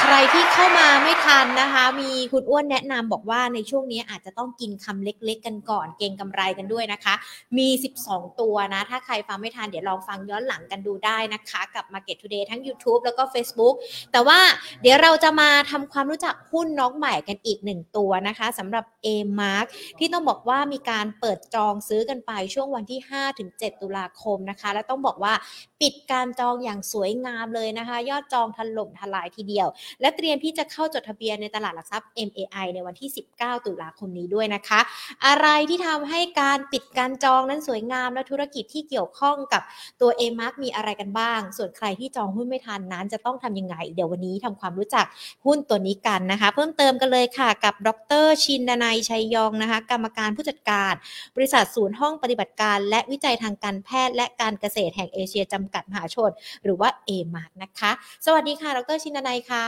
ใครที่เข้ามาไม่ทันนะคะมีคุณอ้วนแนะนำบอกว่าในช่วงนี้อาจจะต้องกินคำเล็กๆกันก่อนเก็งกำไรกันด้วยนะคะมีสิบสองตัวนะถ้าใครฟังไม่ทันเดี๋ยวลองฟังย้อนหลังกันดูได้นะคะกับ Market Today ทั้ง YouTube แล้วก็ Facebook แต่ว่าเดี๋ยวเราจะมาทำความรู้จักหุ้นน้องใหม่กันอีกหนึ่งตัวนะคะสำหรับ อี แม็ก ที่ต้องบอกว่ามีการเปิดจองซื้อกันไปช่วงวันที่ห้าถึงเจ็ดตุลาคมนะคะและต้องบอกว่าปิดการจองอย่างสวยงามเลยนะคะยอดจองถล่มทลายทีเดียว บี บี แอล และเตรียมที่จะเข้าจดทะเบียนในตลาดหลักทรัพย์ เอ็ม เอ ไอ ในวันที่สิบเก้าตุลาคมนี้ด้วยนะคะอะไรที่ทำให้การปิดการจองนั้นสวยงามและธุรกิจที่เกี่ยวข้องกับตัว อี เอ็ม เอ ซี มีอะไรกันบ้างส่วนใครที่จองหุ้นไม่ทันนั้นจะต้องทำยังไงเดี๋ยววันนี้ทำความรู้จักหุ้นตัวนี้กันนะคะเพิ่มเติมกันเลยค่ะกับดร.ชินนัยชัยยองนะคะกรรมการผู้จัดการบริษัทศูนย์ห้องปฏิบัติการและวิจัยทางการแพทย์และการเกษตรแห่งเอเชียจำกัดมหาชนหรือว่า อี เอ็ม เอ ซี นะคะสวัสดีค่ะดร.ชินนัยค่ะ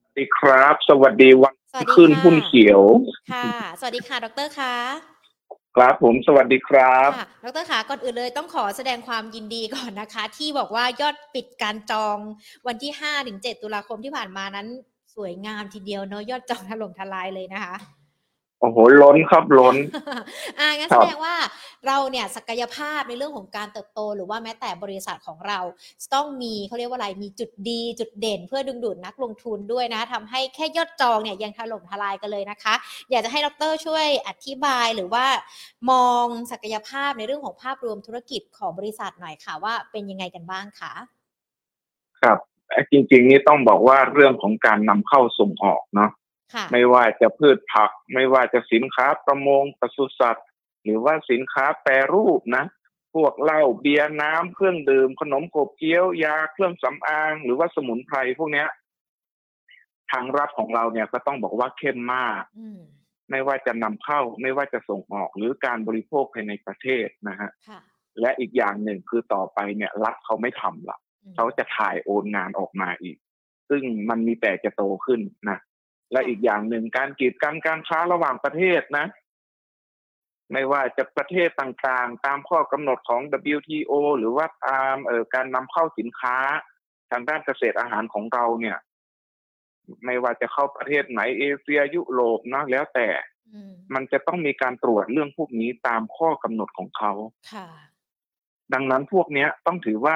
สวัสดีครับสวัสดีวันขึ้นหุ้นเขียวค่ะสวัสดีค่ะดร.ค่ะครับผมสวัสดีครับดร.ค่ะก่อนอื่นเลยต้องขอแสดงความยินดีก่อนนะคะที่บอกว่ายอดปิดการจองวันที่ ห้าถึงเจ็ดตุลาคมที่ผ่านมานั้นสวยงามทีเดียวเนาะยอดจองถล่มทลายเลยนะคะโอ้โหล้นครับล้น อ่างั้นแสดงว่าเราเนี่ยศักยภาพในเรื่องของการเติบโตหรือว่าแม้แต่บริษัทของเราต้องมีเขาเรียกว่าอะไรมีจุดดีจุดเด่นเพื่อดึงดูดนักลงทุนด้วยนะทำให้แค่ยอดจองเนี่ยยังถล่มทลายกันเลยนะคะอยากจะให้ดร.ช่วยอธิบายหรือว่ามองศักยภาพในเรื่องของภาพรวมธุรกิจของบริษัทหน่อยค่ะว่าเป็นยังไงกันบ้างคะครับจริงๆนี่ต้องบอกว่าเรื่องของการนำเข้าส่งออกเนาะไม่ว่าจะพืชผักไม่ว่าจะสินค้าประมงปศุสัตว์หรือว่าสินค้าแปรรูปนะพวกเหล้าเบียร์น้ำเครื่องดื่มขนมขบเคี้ยวยาเครื่องสำอางหรือว่าสมุนไพรพวกนี้ทางรับของเราเนี่ยก็ต้องบอกว่าเข้มมากไม่ว่าจะนำเข้าไม่ว่าจะส่งออกหรือการบริโภคภายในประเทศนะฮะและอีกอย่างหนึ่งคือต่อไปเนี่ยรัฐเขาไม่ทำละเขาจะถ่ายโอนงานออกมาอีกซึ่งมันมีแต่จะโตขึ้นนะและอีกอย่างหนึ่งการกีดกันการค้าระหว่างประเทศนะไม่ว่าจะประเทศต่างๆตามข้อกำหนดของ ดับเบิลยู ที โอ หรือว่าตามเอ่อการนำเข้าสินค้าทางด้านเกษตรอาหารของเราเนี่ยไม่ว่าจะเข้าประเทศไหนเอเชียยุโรปนะแล้วแต่มันจะต้องมีการตรวจเรื่องพวกนี้ตามข้อกำหนดของเขาดังนั้นพวกนี้ต้องถือว่า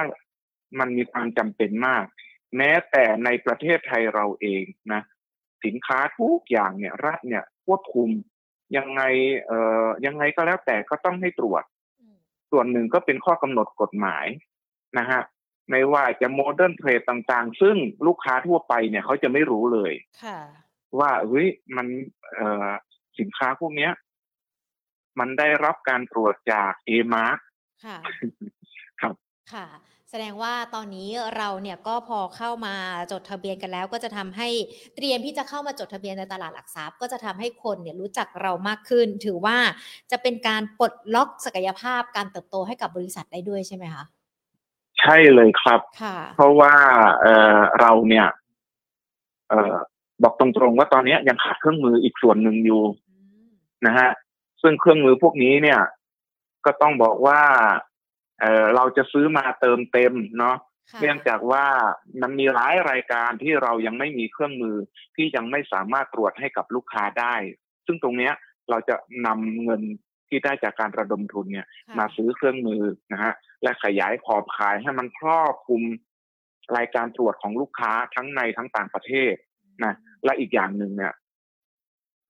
มันมีความจำเป็นมากแม้แต่ในประเทศไทยเราเองนะสินค้าทุกอย่างเนี่ยรัฐเนี่ยควบคุมยังไงเอ่อยังไงก็แล้วแต่ก็ต้องให้ตรวจส่วนหนึ่งก็เป็นข้อกำหนดกฎหมายนะฮะไม่ว่าจะโมเดิร์นเทรดต่างๆซึ่งลูกค้าทั่วไปเนี่ยเขาจะไม่รู้เลยว่าเฮ้ยมันเอ่อสินค้าพวกเนี้ยมันได้รับการตรวจจาก อี เอ็ม เอ ซี ครับค่ะแสดงว่าตอนนี้เราเนี่ยก็พอเข้ามาจดทะเบียนกันแล้วก็จะทำให้เตรียมที่จะเข้ามาจดทะเบียนในตลาดหลักทรัพย์ก็จะทำให้คนเนี่ยรู้จักเรามากขึ้นถือว่าจะเป็นการปลดล็อกศักยภาพการเติบโตให้กับบริษัทได้ด้วยใช่ไหมคะใช่เลยครับเพราะว่า เอ่อ เราเนี่ยเอ่อบอกตรงๆว่าตอนนี้ยังขาดเครื่องมืออีกส่วนหนึ่งอยู่นะฮะซึ่งเครื่องมือพวกนี้เนี่ยก็ต้องบอกว่าเอ่อเราจะซื้อมาเติมเต็มเนาะเนื่องจากว่ามันมีหลายรายการที่เรายังไม่มีเครื่องมือที่ยังไม่สามารถตรวจให้กับลูกค้าได้ซึ่งตรงเนี้ยเราจะนำเงินที่ได้จากการระดมทุนเนี่ยมาซื้อเครื่องมือนะฮะและขยายขอบขายให้มันครอบคลุมรายการตรวจของลูกค้าทั้งในทั้งต่างประเทศนะและอีกอย่างนึงเนี่ย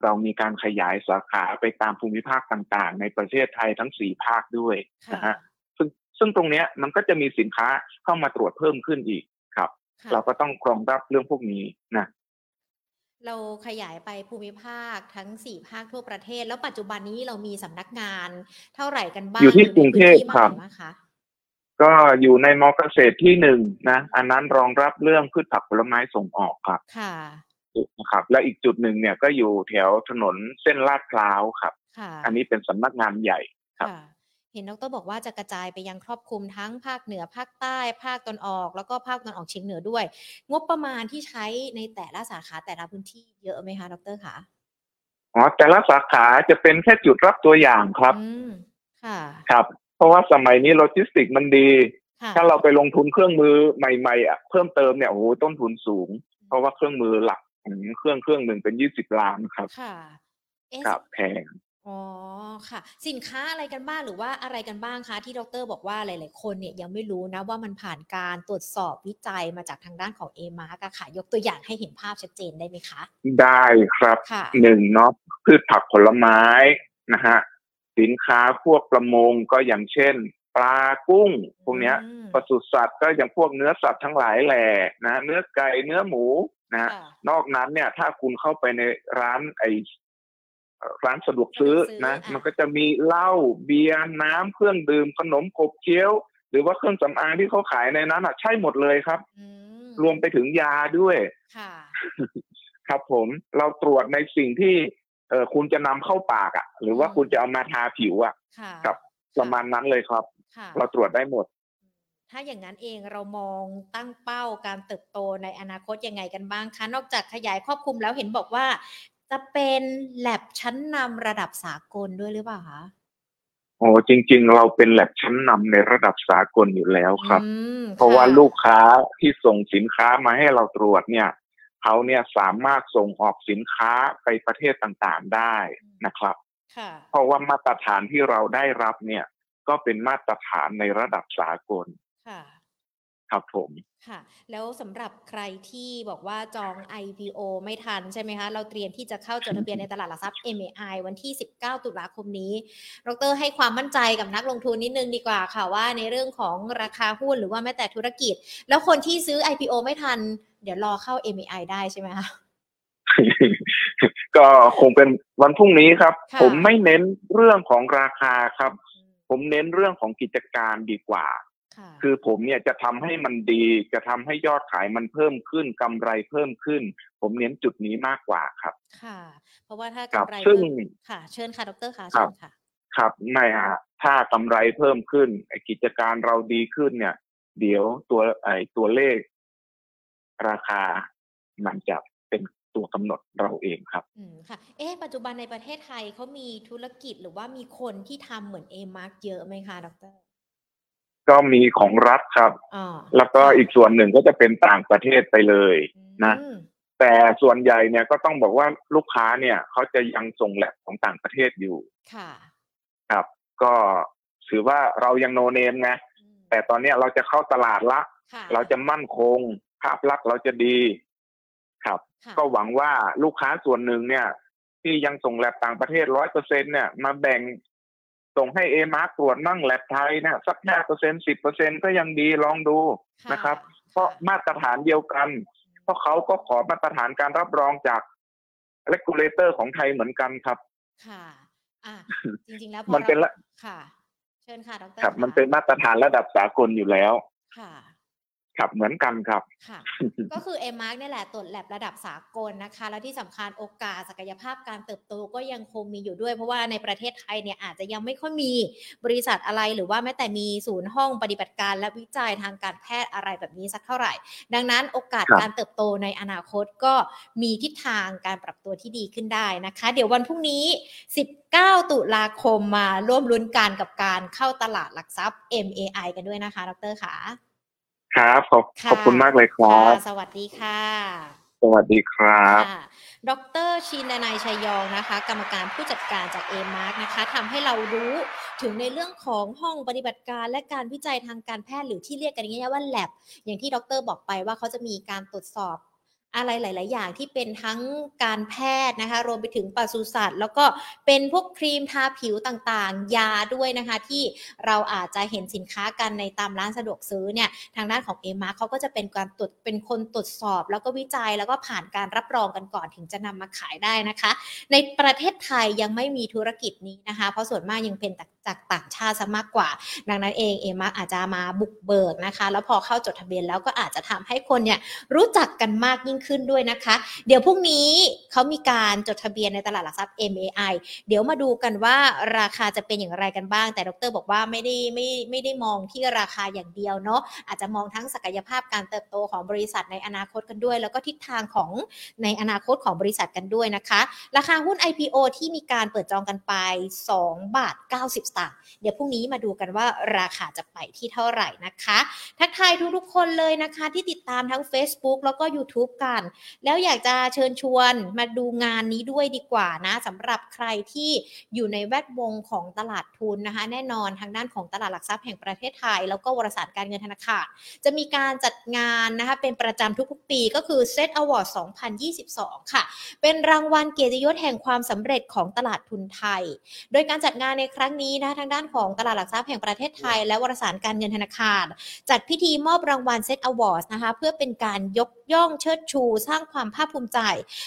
เรามีการขยายสาขาไปตามภูมิภาคต่างๆในประเทศไทยทั้งสี่ภาคด้วยนะฮะซึ่งตรงนี้มันก็จะมีสินค้าเข้ามาตรวจเพิ่มขึ้นอีกครับเราก็ต้องรองรับเรื่องพวกนี้นะเราขยายไปภูมิภาคทั้งสี่ภาคทั่วประเทศแล้วปัจจุบันนี้เรามีสำนักงานเท่าไหร่กันบ้างอยู่ที่กรุงเทพครับก็อยู่ในมอเกษตรที่หนึ่งนะอันนั้นรองรับเรื่องพืชผักผลไม้ส่งออกครับค่ะครับและอีกจุดหนึ่งเนี่ยก็อยู่แถวถนนเส้นลาดพร้าวครับอันนี้เป็นสำนักงานใหญ่ครับเห็นดร.บอกว่าจะกระจายไปยังครอบคลุมทั้งภาคเหนือภาคใต้ภาคตะวันออกแล้วก็ภาคตะวันออกเฉียงเหนือด้วยงบประมาณที่ใช้ในแต่ละสาขาแต่ละพื้นที่เยอะไหมคะดร.คะอ๋อแต่ละสาขาจะเป็นแค่จุดรับตัวอย่างครับค่ะครับเพราะว่าสมัยนี้โลจิสติกมันดีถ้าเราไปลงทุนเครื่องมือใหม่ๆอ่ะเพิ่มเติมเนี่ยโอ้โหต้นทุนสูงเพราะว่าเครื่องมือหลักเครื่องเครื่องหนึ่งเป็นยี่สิบล้านครับค่ะครับแพงอ๋อค่ะสินค้าอะไรกันบ้างหรือว่าอะไรกันบ้างคะที่ดร.บอกว่าหลายๆคนเนี่ยยังไม่รู้นะว่ามันผ่านการตรวจสอบวิจัยมาจากทางด้านของ อี เอ็ม เอ ซี อ่ะค่ะยกตัวอย่างให้เห็นภาพชัดเจนได้ไหมคะได้ครับหนึ่งเนาะพืชผักผลไม้นะฮะสินค้าพวกประมงก็อย่างเช่น ปลากุ้งพวกเนี้ยปศุสัตว์ก็อย่างพวกเนื้อสัตว์ทั้งหลายแหล่นะเนื้อไก่เนื้อหมูนะนอกนั้นเนี่ยถ้าคุณเข้าไปในร้านไอร้านสะดวกซื้อนะมันก็จะมีเหล้าเบียร์น้ำเครื่องดื่มขนมขบเคี้ยวหรือว่าเครื่องสำอางที่เขาขายในนั้นอ่ะใช่หมดเลยครับรวมไปถึงยาด้วยครับผมเราตรวจในสิ่งที่เออคุณจะนำเข้าปากอ่ะหรือว่าคุณจะเอามาทาผิวอ่ะกับประมาณนั้นเลยครับเราตรวจได้หมดถ้าอย่างนั้นเองเรามองตั้งเป้าการเติบโตในอนาคตยังไงกันบ้างคะนอกจากขยายครอบคลุมแล้วเห็นบอกว่าจะเป็น lab ชั้นนำระดับสากลด้วยหรือเปล่าคะโอ้จริงๆเราเป็น lab ชั้นนำในระดับสากลอยู่แล้วครับเพราะว่าลูกค้าที่ส่งสินค้ามาให้เราตรวจเนี่ยเขาเนี่ยสามารถส่งออกสินค้าไปประเทศต่างๆได้นะครับเพราะว่ามาตรฐานที่เราได้รับเนี่ยก็เป็นมาตรฐานในระดับสากลครับผมค่ะแล้วสำหรับใครที่บอกว่าจอง ไอ พี โอ ไม่ทันใช่ไหมคะเราเตรียมที่จะเข้าจดทะเบียนในตลาดหลักทรัพย์ เอ็ม เอ ไอ วันที่สิบเก้าตุลาคมนี้ดร.ให้ความมั่นใจกับนักลงทุนนิดนึงดีกว่าค่ะว่าในเรื่องของราคาหุ้นหรือว่าแม้แต่ธุรกิจแล้วคนที่ซื้อ ไอ พี โอ ไม่ทันเดี๋ยวรอเข้า เอ็ม เอ ไอ ได้ใช่ไหมคะก็คงเป็นวันพรุ่งนี้ครับผมไม่เน้นเรื่องของราคาครับผมเน้นเรื่องของกิจการดีกว่าคือผมเนี่ยจะทำให้มันดีจะทำให้ยอดขายมันเพิ่มขึ้นกำไรเพิ่มขึ้นผมเน้นจุดนี้มากกว่าครับค่ะเพราะว่าถ้ากำไรซึ่งค่ะเชิญค่ะดร.ค่ะเชิญค่ะครับไม่ฮะถ้ากำไรเพิ่มขึ้นกิจการเราดีขึ้นเนี่ยเดี๋ยวตัวไอตัวเลขราคามันจะเป็นตัวกำหนดเราเองครับอืมค่ะเอ๊ะปัจจุบันในประเทศไทยเขามีธุรกิจหรือว่ามีคนที่ทำเหมือน อี แมค เยอะไหมคะดร.ก็มีของรัฐครับแล้วก็อีกส่วนหนึ่งก็จะเป็นต่างประเทศไปเลยนะแต่ส่วนใหญ่เนี่ยก็ต้องบอกว่าลูกค้าเนี่ยเขาจะยังส่งแล็บของต่างประเทศอยู่ครับก็ถือว่าเรายังโนเนมไงแต่ตอนนี้เราจะเข้าตลาดละเราจะมั่นคงภาพลักษณ์เราจะดีครับก็หวังว่าลูกค้าส่วนหนึ่งเนี่ยที่ยังส่งแล็บต่างประเทศ ร้อยเปอร์เซ็นต์ เนี่ยมาแบ่งส่งให้ เอ แมค ตรวจมั่งแลบไทยนะสัก ห้าเปอร์เซ็นต์ สิบเปอร์เซ็นต์ ก็ยังดีลองดูนะครับเพราะมาตรฐานเดียวกันเพราะเขาก็ขอมาตรฐานการรับรองจาก regulator ของไทยเหมือนกันครับค่ะอ่ะจริงๆแล้วมันเป็นละค่ะเชิญค่ะดร.ครับมันเป็นมาตรฐานระดับสากลอยู่แล้วค่ะครับเหมือนกันครับค่ะก็คือ เอ แมค นี่แหละตรวจแลบระดับสากลนะคะแล้วที่สำคัญโอกาสศักยภาพการเติบโตก็ยังคงมีอยู่ด้วยเพราะว่าในประเทศไทยเนี่ยอาจจะยังไม่ค่อยมีบริษัทอะไรหรือว่าแม้แต่มีศูนย์ห้องปฏิบัติการและวิจัยทางการแพทย์อะไรแบบนี้สักเท่าไหร่ดังนั้นโอกาสการเติบโตในอนาคตก็มีทิศทางการปรับตัวที่ดีขึ้นได้นะคะเดี๋ยววันพรุ่งนี้สิบเก้าตุลาคมมาร่วมลุ้นกันกับการเข้าตลาดหลักทรัพย์ เอ็ม เอ ไอ กันด้วยนะคะดร.ค่ะครับขอบขอบคุณมากเลยครับสวัสดีค่ะสวัสดีครับดร.ชินานายชัยยองนะคะกรรมการผู้จัดการจาก เอ แมค นะคะทำให้เรารู้ถึงในเรื่องของห้องปฏิบัติการและการวิจัยทางการแพทย์หรือที่เรียกกันง่ายๆว่า lab อย่างที่ดร.บอกไปว่าเขาจะมีการตรวจสอบอะไรหลายๆอย่างที่เป็นทั้งการแพทย์นะคะรวมไปถึงปศุสัตว์แล้วก็เป็นพวกครีมทาผิวต่างๆยาด้วยนะคะที่เราอาจจะเห็นสินค้ากันในตามร้านสะดวกซื้อเนี่ยทางด้านของ เอ แมค เขาก็จะเป็นการตรวจเป็นคนตรวจสอบแล้วก็วิจัยแล้วก็ผ่านการรับรองกันก่อนถึงจะนำมาขายได้นะคะในประเทศไทยยังไม่มีธุรกิจนี้นะคะเพราะส่วนมากยังเป็นจากต่างชาติซะมากกว่าดังนั้นเอง เอ แมค อาจจะมาบุกเบิกนะคะแล้วพอเข้าจดทะเบียนแล้วก็อาจจะทำให้คนเนี่ยรู้จักกันมากยิ่งขึ้นด้วยนะคะเดี๋ยวพรุ่งนี้เขามีการจดทะเบียนในตลาดหลักทรัพย์ เอ็ม เอ ไอ เดี๋ยวมาดูกันว่าราคาจะเป็นอย่างไรกันบ้างแต่ดร.บอกว่าไม่ได้ไม่ไม่ได้มองที่ราคาอย่างเดียวเนาะอาจจะมองทั้งศักยภาพการเติบโตของบริษัทในอนาคตกันด้วยแล้วก็ทิศทางของในอนาคตของบริษัทกันด้วยนะคะราคาหุ้น ไอ พี โอ ที่มีการเปิดจองกันไป สองบาทเก้าสิบสตางค์เดี๋ยวพรุ่งนี้มาดูกันว่าราคาจะไปที่เท่าไหร่นะคะทักทายทุกๆคนเลยนะคะที่ติดตามทั้ง Facebook แล้วก็ YouTubeแล้วอยากจะเชิญชวนมาดูงานนี้ด้วยดีกว่านะสำหรับใครที่อยู่ในแวดวงของตลาดทุนนะคะแน่นอนทางด้านของตลาดหลักทรัพย์แห่งประเทศไทยแล้วก็วารสารการเงินธนาคารจะมีการจัดงานนะคะเป็นประจำทุกๆปีก็คือ เซต Award สองพันยี่สิบสองค่ะเป็นรางวัลเกียรติยศแห่งความสำเร็จของตลาดทุนไทยโดยการจัดงานในครั้งนี้นะ นะคะทางด้านของตลาดหลักทรัพย์แห่งประเทศไทยและวารสารการเงินธนาคารจัดพิธีมอบรางวัล เอส อี ที Award นะคะเพื่อเป็นการยกย่องเชิดชูสร้างความภาคภูมิใจ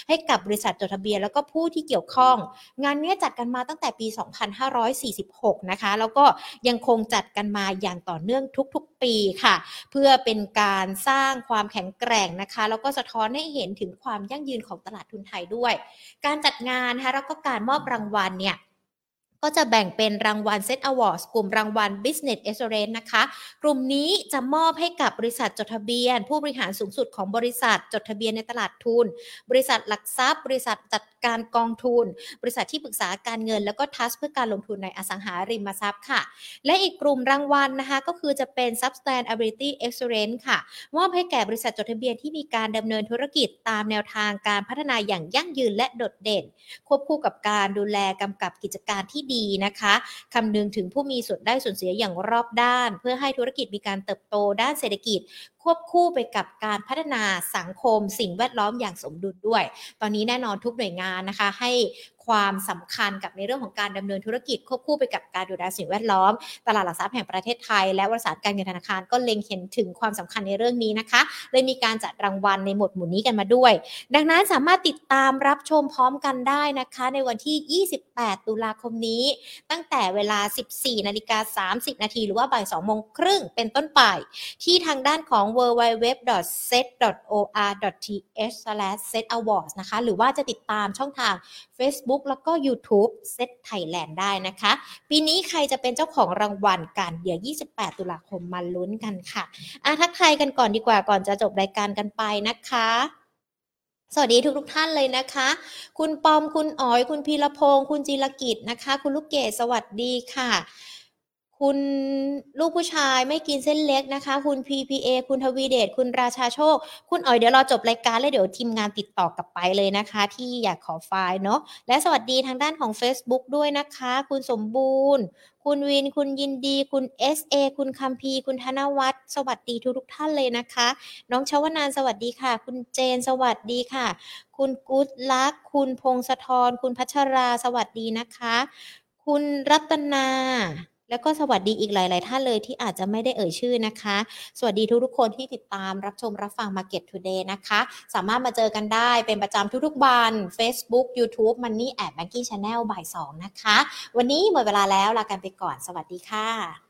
ให้กับบริษัทจดทะเบียนแล้วก็ผู้ที่เกี่ยวข้องงานนี้จัดกันมาตั้งแต่ปีสองพันห้าร้อยสี่สิบหกนะคะแล้วก็ยังคงจัดกันมาอย่างต่อเนื่องทุกๆปีค่ะเพื่อเป็นการสร้างความแข็งแกร่งนะคะแล้วก็สะท้อนให้เห็นถึงความยั่งยืนของตลาดทุนไทยด้วยการจัดงานนะคะแล้วก็การมอบรางวัลเนี่ยก็จะแบ่งเป็นรางวัล เอส อี ที Awards กลุ่มรางวัล Business Excellence นะคะกลุ่มนี้จะมอบให้กับบริษัทจดทะเบียนผู้บริหารสูงสุดของบริษัทจดทะเบียนในตลาดทุนบริษัทหลักทรัพย์บริษัทจัดการกองทุนบริษัทที่ปรึกษาการเงินแล้วก็ทัสเพื่อการลงทุนในอสังหาริมทรัพย์ค่ะและอีกกลุ่มรางวัล นะคะก็คือจะเป็น Sustainability Excellence ค่ะมอบให้แก่บริษัทจดทะเบียนที่มีการดำเนินธุรกิจตามแนวทางการพัฒนาอย่างยั่งยืนและโดดเด่นควบคู่กับการดูแลกำกับกิจการที่ดีนะคะคำนึงถึงผู้มีส่วนได้ส่วนเสียอย่างรอบด้านเพื่อให้ธุรกิจมีการเติบโตด้านเศรษฐกิจควบคู่ไปกับการพัฒนาสังคมสิ่งแวดล้อมอย่างสมดุลด้วยตอนนี้แน่นอนทุกหน่วยงานนะคะให้ความสำคัญกับในเรื่องของการดำเนินธุรกิจควบคู่ไปกับการดูแลสิ่งแวดล้อมตลาดหลักทรัพย์แห่งประเทศไทยและวารสารการเงินธนาคารก็เล็งเห็นถึงความสำคัญในเรื่องนี้นะคะเลยมีการจัดรางวัลในหมวดหมู่นี้กันมาด้วยดังนั้นสามารถติดตามรับชมพร้อมกันได้นะคะในวันที่ยี่สิบแปดตุลาคมนี้ตั้งแต่เวลา สิบสี่นาฬิกาสามสิบนาที หรือว่าบ่าย สองโมงครึ่งเป็นต้นไปที่ทางด้านของ ดับเบิลยู ดับเบิลยู ดับเบิลยู ดอท เซ็ต ดอท โอ อาร์ ดอท ที เอช สแลช เซ็ต อวอร์ด นะคะหรือว่าจะติดตามช่องทาง Facebook แล้วก็ YouTubeเซ็ต Thailand ได้นะคะปีนี้ใครจะเป็นเจ้าของรางวัลกันเดี๋ยวยี่สิบแปดตุลาคมมาลุ้นกันค่ะอ่ะทักทายกันก่อนดีกว่าก่อนจะจบรายการกันไปนะคะสวัสดีทุกทุกท่านเลยนะคะคุณปอมคุณอ๋อยคุณพีรพงษ์คุณจิรกิจนะคะคุณลูกเกศสวัสดีค่ะคุณลูกผู้ชายไม่กินเส้นเล็กนะคะคุณ พี พี เอ คุณทวีเดชคุณราชาโชคคุณอ๋อยเดี๋ยวรอจบรายการแล้วเดี๋ยวทีมงานติดต่อกลับไปเลยนะคะที่อยากขอไฟล์เนาะและสวัสดีทางด้านของ Facebook ด้วยนะคะคุณสมบูรณ์คุณวินคุณยินดีคุณ เอส เอ คุณคัมพีคุณธนวัฒน์สวัสดีทุกๆท่านเลยนะคะน้องชวนานสวัสดีค่ะคุณเจนสวัสดีค่ะคุณกุ๊ดลักษ์คุณพงศธรคุณพัชราสวัสดีนะคะคุณรัตนาแล้วก็สวัสดีอีกหลายๆท่านเลยที่อาจจะไม่ได้เอ่ยชื่อนะคะสวัสดีทุกๆคนที่ติดตามรับชมรับฟัง Market Today นะคะสามารถมาเจอกันได้เป็นประจำทุกๆวัน Facebook YouTube Money App Banking Channel บ่าย สองโมงนะคะวันนี้หมดเวลาแล้วลากันไปก่อนสวัสดีค่ะ